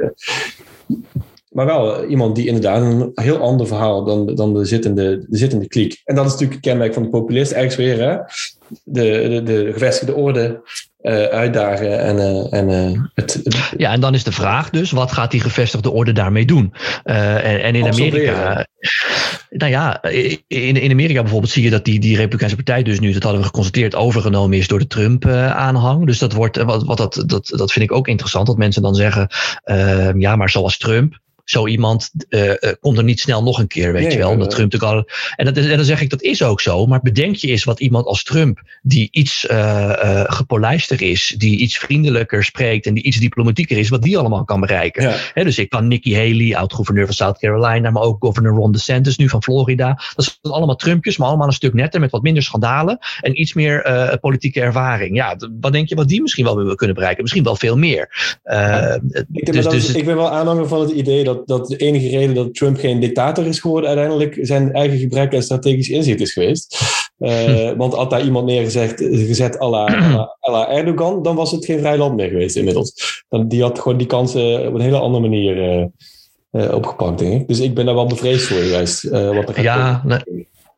Maar wel iemand die inderdaad een heel ander verhaal dan, dan de, zittende, de zittende kliek. En dat is natuurlijk het kenmerk van de populist, eigenlijk weer, hè? De, de, de gevestigde orde uh, uitdagen en, uh, en uh, het, het... Ja, en dan is de vraag dus, wat gaat die gevestigde orde daarmee doen? Uh, en, en in Absorberen. Amerika... Nou ja, in, in Amerika bijvoorbeeld zie je dat die, die Republikeinse partij dus nu, dat hadden we geconstateerd, overgenomen is door de Trump-aanhang. Uh, dus dat wordt, wat, wat dat, dat, dat vind ik ook interessant, dat mensen dan zeggen, uh, ja, maar zoals Trump, zo iemand uh, komt er niet snel nog een keer, weet nee, je wel. Omdat Trump natuurlijk al, en, dat is, en dan zeg ik, dat is ook zo. Maar bedenk je eens wat iemand als Trump, die iets uh, uh, gepolijster is, die iets vriendelijker spreekt en die iets diplomatieker is, wat die allemaal kan bereiken. Ja. He, dus ik kan Nikki Haley, oud-gouverneur van South Carolina, maar ook governor Ron DeSantis nu van Florida. Dat zijn allemaal Trumpjes, maar allemaal een stuk netter met wat minder schandalen en iets meer uh, politieke ervaring. Ja, wat denk je wat die misschien wel kunnen bereiken? Misschien wel veel meer. Uh, ja. ik, dus, dat, dus, ik ben wel aanhanger van het idee dat dat de enige reden dat Trump geen dictator is geworden uiteindelijk zijn eigen gebrek aan strategisch inzicht is geweest. Uh, want had daar iemand neergezet gezet à la, à la, à la Erdogan, dan was het geen vrij land meer geweest inmiddels. Dan, die had gewoon die kansen op een hele andere manier uh, uh, opgepakt, denk ik. Dus ik ben daar wel bevreesd voor geweest. Uh, wat er ja,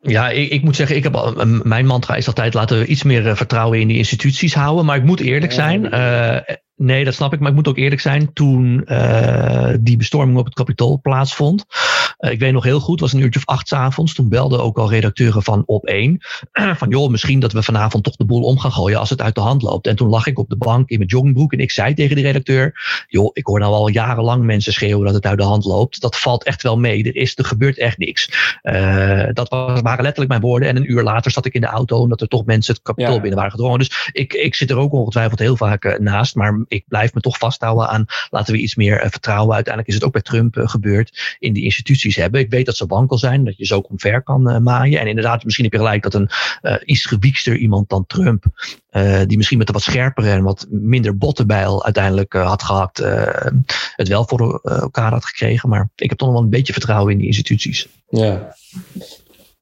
Ja, ik, ik moet zeggen, ik heb al, mijn mantra is altijd laten we iets meer vertrouwen in die instituties houden. Maar ik moet eerlijk zijn, uh, nee dat snap ik, maar ik moet ook eerlijk zijn. Toen uh, die bestorming op het Kapitool plaatsvond, uh, ik weet nog heel goed, het was een uurtje of acht 's avonds. Toen belden ook al redacteuren van Op één van joh, misschien dat we vanavond toch de boel om gaan gooien als het uit de hand loopt. En toen lag ik op de bank in mijn joggingbroek en ik zei tegen die redacteur, joh, ik hoor nou al jarenlang mensen schreeuwen dat het uit de hand loopt. Dat valt echt wel mee, er, is, er gebeurt echt niks. Uh, dat was maar waren letterlijk mijn woorden. En een uur later zat ik in de auto omdat er toch mensen het kapitool ja. binnen waren gedrongen. Dus ik, ik zit er ook ongetwijfeld heel vaak uh, naast. Maar ik blijf me toch vasthouden aan laten we iets meer uh, vertrouwen. Uiteindelijk is het ook bij Trump uh, gebeurd. In die instituties hebben. Ik weet dat ze wankel zijn. Dat je ze ook omver kan uh, maaien. En inderdaad, misschien heb je gelijk dat een uh, iets gewiekster iemand dan Trump. Uh, die misschien met een wat scherpere en wat minder botte bijl uiteindelijk uh, had gehakt. Uh, het wel voor uh, elkaar had gekregen. Maar ik heb toch nog wel een beetje vertrouwen in die instituties. Ja.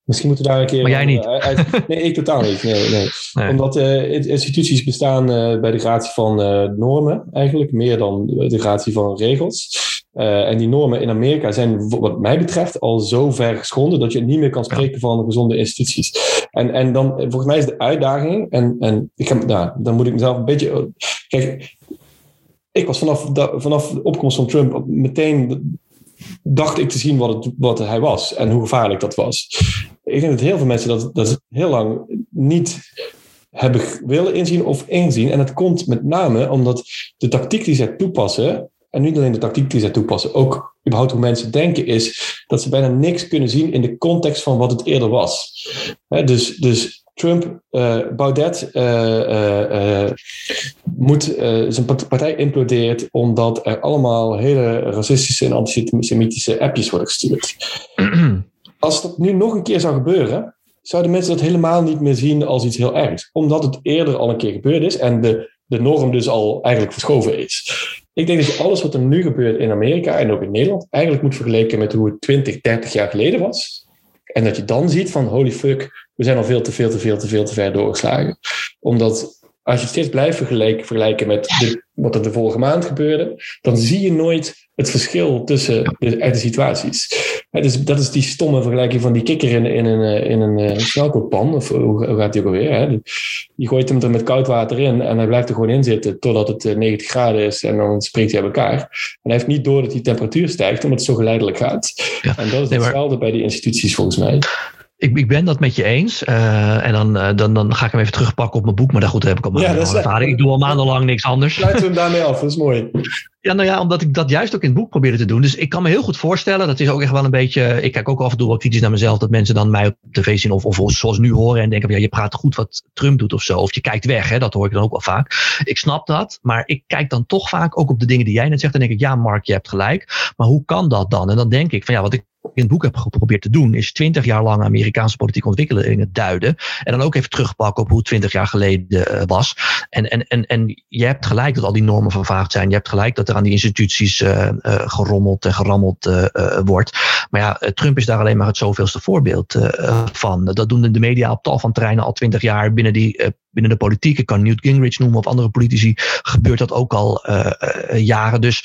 Misschien moeten we daar een keer... Maar jij niet. Uit... Nee, ik totaal niet. Nee, nee. Nee. Omdat uh, instituties bestaan uh, bij de gratie van uh, normen eigenlijk. Meer dan de gratie van regels. Uh, en die normen in Amerika zijn wat mij betreft al zo ver geschonden dat je niet meer kan spreken van gezonde instituties. En, en dan, volgens mij is de uitdaging... En, en ik heb, nou, dan moet ik mezelf een beetje... Kijk, ik was vanaf, da, vanaf de opkomst van Trump meteen... dacht ik te zien wat, het, wat hij was en hoe gevaarlijk dat was. Ik denk dat heel veel mensen dat, dat heel lang niet hebben willen inzien of inzien. En dat komt met name omdat de tactiek die zij toepassen, en niet alleen de tactiek die zij toepassen, ook überhaupt hoe mensen denken is dat ze bijna niks kunnen zien in de context van wat het eerder was. He, dus... dus Trump, uh, Baudet uh, uh, uh, moet, uh, zijn partij implodeert omdat er allemaal hele racistische en antisemitische appjes worden gestuurd. Als dat nu nog een keer zou gebeuren, zouden mensen dat helemaal niet meer zien als iets heel ergs. Omdat het eerder al een keer gebeurd is en de, de norm dus al eigenlijk verschoven is. Ik denk dat alles wat er nu gebeurt in Amerika en ook in Nederland eigenlijk moet vergeleken met hoe het twintig, dertig jaar geleden was. En dat je dan ziet van holy fuck, we zijn al veel te veel te veel te veel te ver doorgeslagen. Omdat als je het steeds blijft vergelijken, vergelijken met de, wat er de vorige maand gebeurde, dan zie je nooit het verschil tussen de, de situaties. He, dus dat is die stomme vergelijking van die kikker in, in een, in een uh, snelkookpan. Of hoe gaat die ook alweer? Hè? Je gooit hem er met koud water in en hij blijft er gewoon in zitten totdat het uh, negentig graden is en dan springt hij aan elkaar. En hij heeft niet door dat die temperatuur stijgt omdat het zo geleidelijk gaat. Ja. En dat is nee, hetzelfde maar... bij die instituties volgens mij. Ik, ik ben dat met je eens. Uh, en dan, uh, dan, dan ga ik hem even terugpakken op mijn boek. Maar daar goed, heb ik al maandenlang ja, ervaring. Ik doe al maandenlang niks anders. Sluiten we hem daarmee af, dat is mooi. Ja, nou ja, omdat ik dat juist ook in het boek probeerde te doen. Dus ik kan me heel goed voorstellen, dat is ook echt wel een beetje... Ik kijk ook af en toe wel kritisch naar mezelf, dat mensen dan mij op tv zien of, of zoals nu horen en denken, ja, je praat goed wat Trump doet of zo. Of je kijkt weg, hè, dat hoor ik dan ook wel vaak. Ik snap dat, maar ik kijk dan toch vaak ook op de dingen die jij net zegt. Dan denk ik, ja Mark, je hebt gelijk. Maar hoe kan dat dan? En dan denk ik van ja, wat ik in het boek heb geprobeerd te doen, is twintig jaar lang Amerikaanse politieke ontwikkelingen duiden. En dan ook even terugpakken op hoe twintig jaar geleden was. En, en, en, en je hebt gelijk dat al die normen vervaagd zijn. Je hebt gelijk dat er aan die instituties uh, uh, gerommeld en gerammeld uh, uh, wordt. Maar ja, Trump is daar alleen maar het zoveelste voorbeeld uh, van. Dat doen de media op tal van terreinen al twintig jaar binnen die... Uh, Binnen de politiek, ik kan Newt Gingrich noemen of andere politici, gebeurt dat ook al uh, uh, jaren. Dus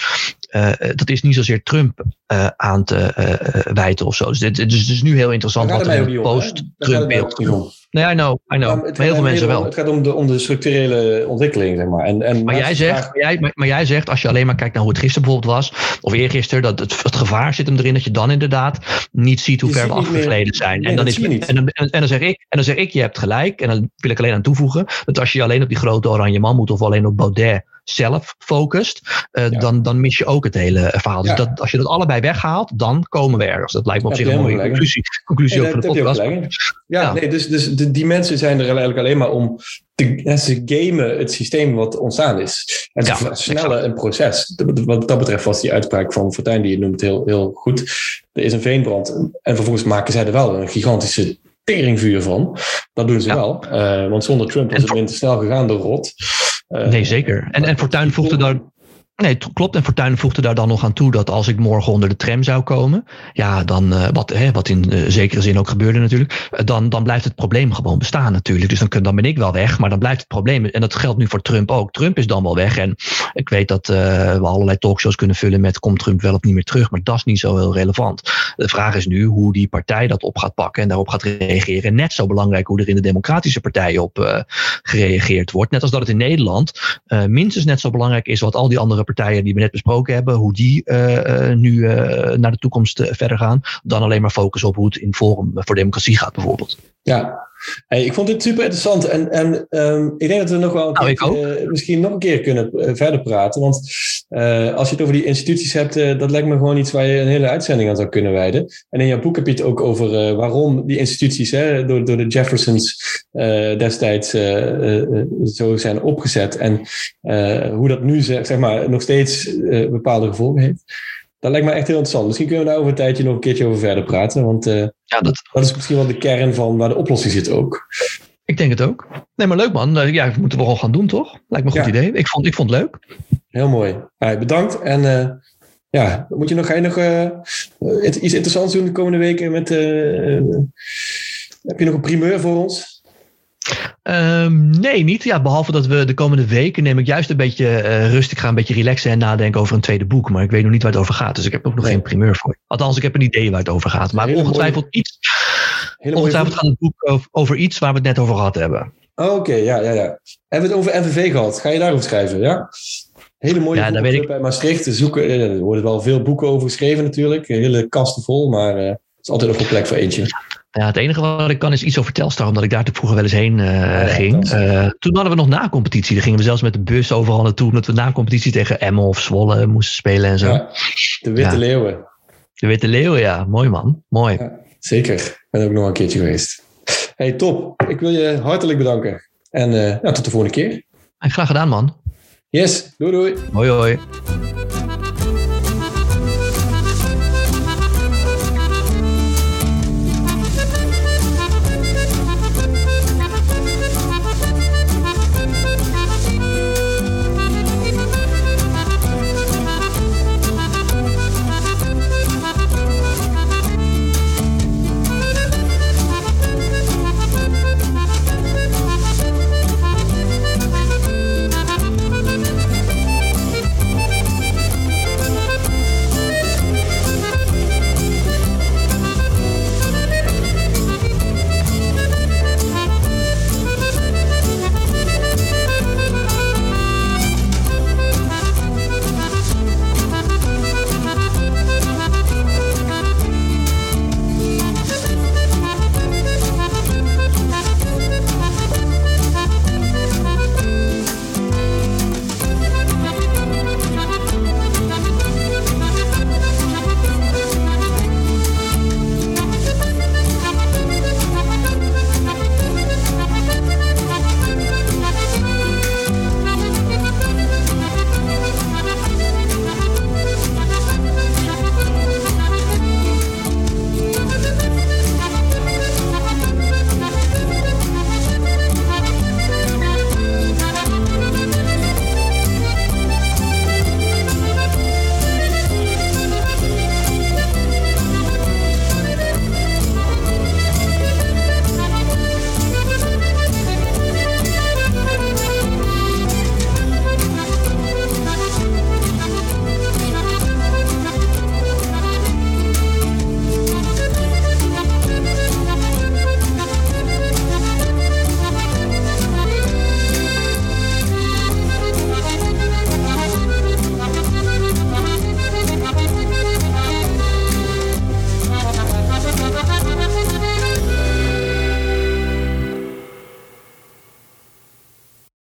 uh, dat is niet zozeer Trump uh, aan te uh, wijten of zo. Dus het is dus nu heel interessant wat er in post-Trump beeld komt. Nee, I know, I know. Ja, maar maar heel veel mensen wel. Om, het gaat om de, om de structurele ontwikkeling, zeg maar. En, en maar, jij zegt, vraag... jij, maar, maar jij zegt, als je alleen maar kijkt naar hoe het gisteren bijvoorbeeld was, of eergisteren, dat het, het gevaar zit hem erin dat je dan inderdaad niet ziet hoe je ver we afgegleden zijn. Nee, en, dan is, en, dan, en, dan zeg ik, en dan zeg ik, je hebt gelijk, en dan wil ik alleen aan toevoegen, dat als je alleen op die grote oranje man moet, of alleen op Baudet zelf focust, uh, ja. dan, dan mis je ook het hele verhaal. Dus ja. dat, als je dat allebei weghaalt, dan komen we ergens. Dat lijkt me op ja, zich een mooie conclusie, conclusie nee, ook van de podcast. Ja, ja. Nee, dus, dus de, die mensen zijn er eigenlijk alleen maar om te, ja, ze gamen het systeem wat ontstaan is. En ze versnellen ja, een proces. Wat dat betreft was die uitspraak van Fortuyn, die je noemt, heel, heel goed. Er is een veenbrand. En vervolgens maken zij er wel een gigantische teringvuur van. Dat doen ze ja. wel. Uh, want zonder Trump was het minder snel gegaan door rot. Uh, nee, zeker. En, en Fortuyn voegde daar... Nee, klopt. En Fortuyn voegde daar dan nog aan toe dat als ik morgen onder de tram zou komen, ja, dan, uh, wat, hè, wat in uh, zekere zin ook gebeurde natuurlijk, uh, dan, dan blijft het probleem gewoon bestaan natuurlijk. Dus dan, dan ben ik wel weg, maar dan blijft het probleem, en dat geldt nu voor Trump ook. Trump is dan wel weg en ik weet dat uh, we allerlei talkshows kunnen vullen met komt Trump wel of niet meer terug, maar dat is niet zo heel relevant. De vraag is nu hoe die partij dat op gaat pakken en daarop gaat reageren. Net zo belangrijk hoe er in de democratische partijen op uh, gereageerd wordt. Net als dat het in Nederland uh, minstens net zo belangrijk is wat al die andere partijen die we net besproken hebben, hoe die uh, nu uh, naar de toekomst uh, verder gaan, dan alleen maar focussen op hoe het in Forum voor Democratie gaat bijvoorbeeld. Ja, hey, ik vond dit super interessant en, en um, ik denk dat we nog wel een nou, keer, uh, misschien nog een keer kunnen uh, verder praten, want uh, als je het over die instituties hebt, uh, dat lijkt me gewoon iets waar je een hele uitzending aan zou kunnen wijden. En in jouw boek heb je het ook over uh, waarom die instituties hè, door, door de Jeffersons uh, destijds uh, uh, zo zijn opgezet en uh, hoe dat nu zeg maar nog steeds uh, bepaalde gevolgen heeft. Dat lijkt me echt heel interessant. Misschien kunnen we daar over een tijdje nog een keertje over verder praten. Want uh, ja, dat... dat is misschien wel de kern van waar de oplossing zit ook. Ik denk het ook. Nee, maar leuk man. Ja, dat moeten we gewoon gaan doen, toch? Lijkt me een goed ja. idee. Ik vond, ik vond het leuk. Heel mooi. Allee, bedankt. En uh, ja, moet je nog, ga je nog uh, iets interessants doen de komende weken? Met, uh, uh, heb je nog een primeur voor ons? Um, nee, niet. Ja, behalve dat we de komende weken neem ik juist een beetje uh, rust. Ik ga een beetje relaxen en nadenken over een tweede boek. Maar ik weet nog niet waar het over gaat. Dus ik heb ook nog nee. geen primeur voor. Althans, ik heb een idee waar het over gaat. Maar ongetwijfeld mooie... iets. Ongetwijfeld gaat het boek over iets waar we het net over gehad hebben. Oh, Oké, okay. ja, ja, ja. Hebben we het over M V V gehad? Ga je daarover schrijven, ja? Hele mooie ja, boeken ik... bij Maastricht. Zoeken. Er worden wel veel boeken over geschreven natuurlijk. Hele kasten vol, maar uh, het is altijd nog een plek voor eentje. Ja, het enige wat ik kan is iets over Telstar, omdat ik daar te vroeger wel eens heen uh, ja, ging. Uh, toen hadden we nog na-competitie. Daar gingen we zelfs met de bus overal naartoe, omdat we na-competitie tegen Emmen of Zwolle moesten spelen en zo. Ja, de Witte ja. Leeuwen. De Witte Leeuwen, ja. Mooi man. Mooi. Ja, zeker. Ik ben ook nog een keertje geweest. Hey, top. Ik wil je hartelijk bedanken. En uh, nou, tot de volgende keer. En graag gedaan, man. Yes. Doei, doei. Hoi, hoi.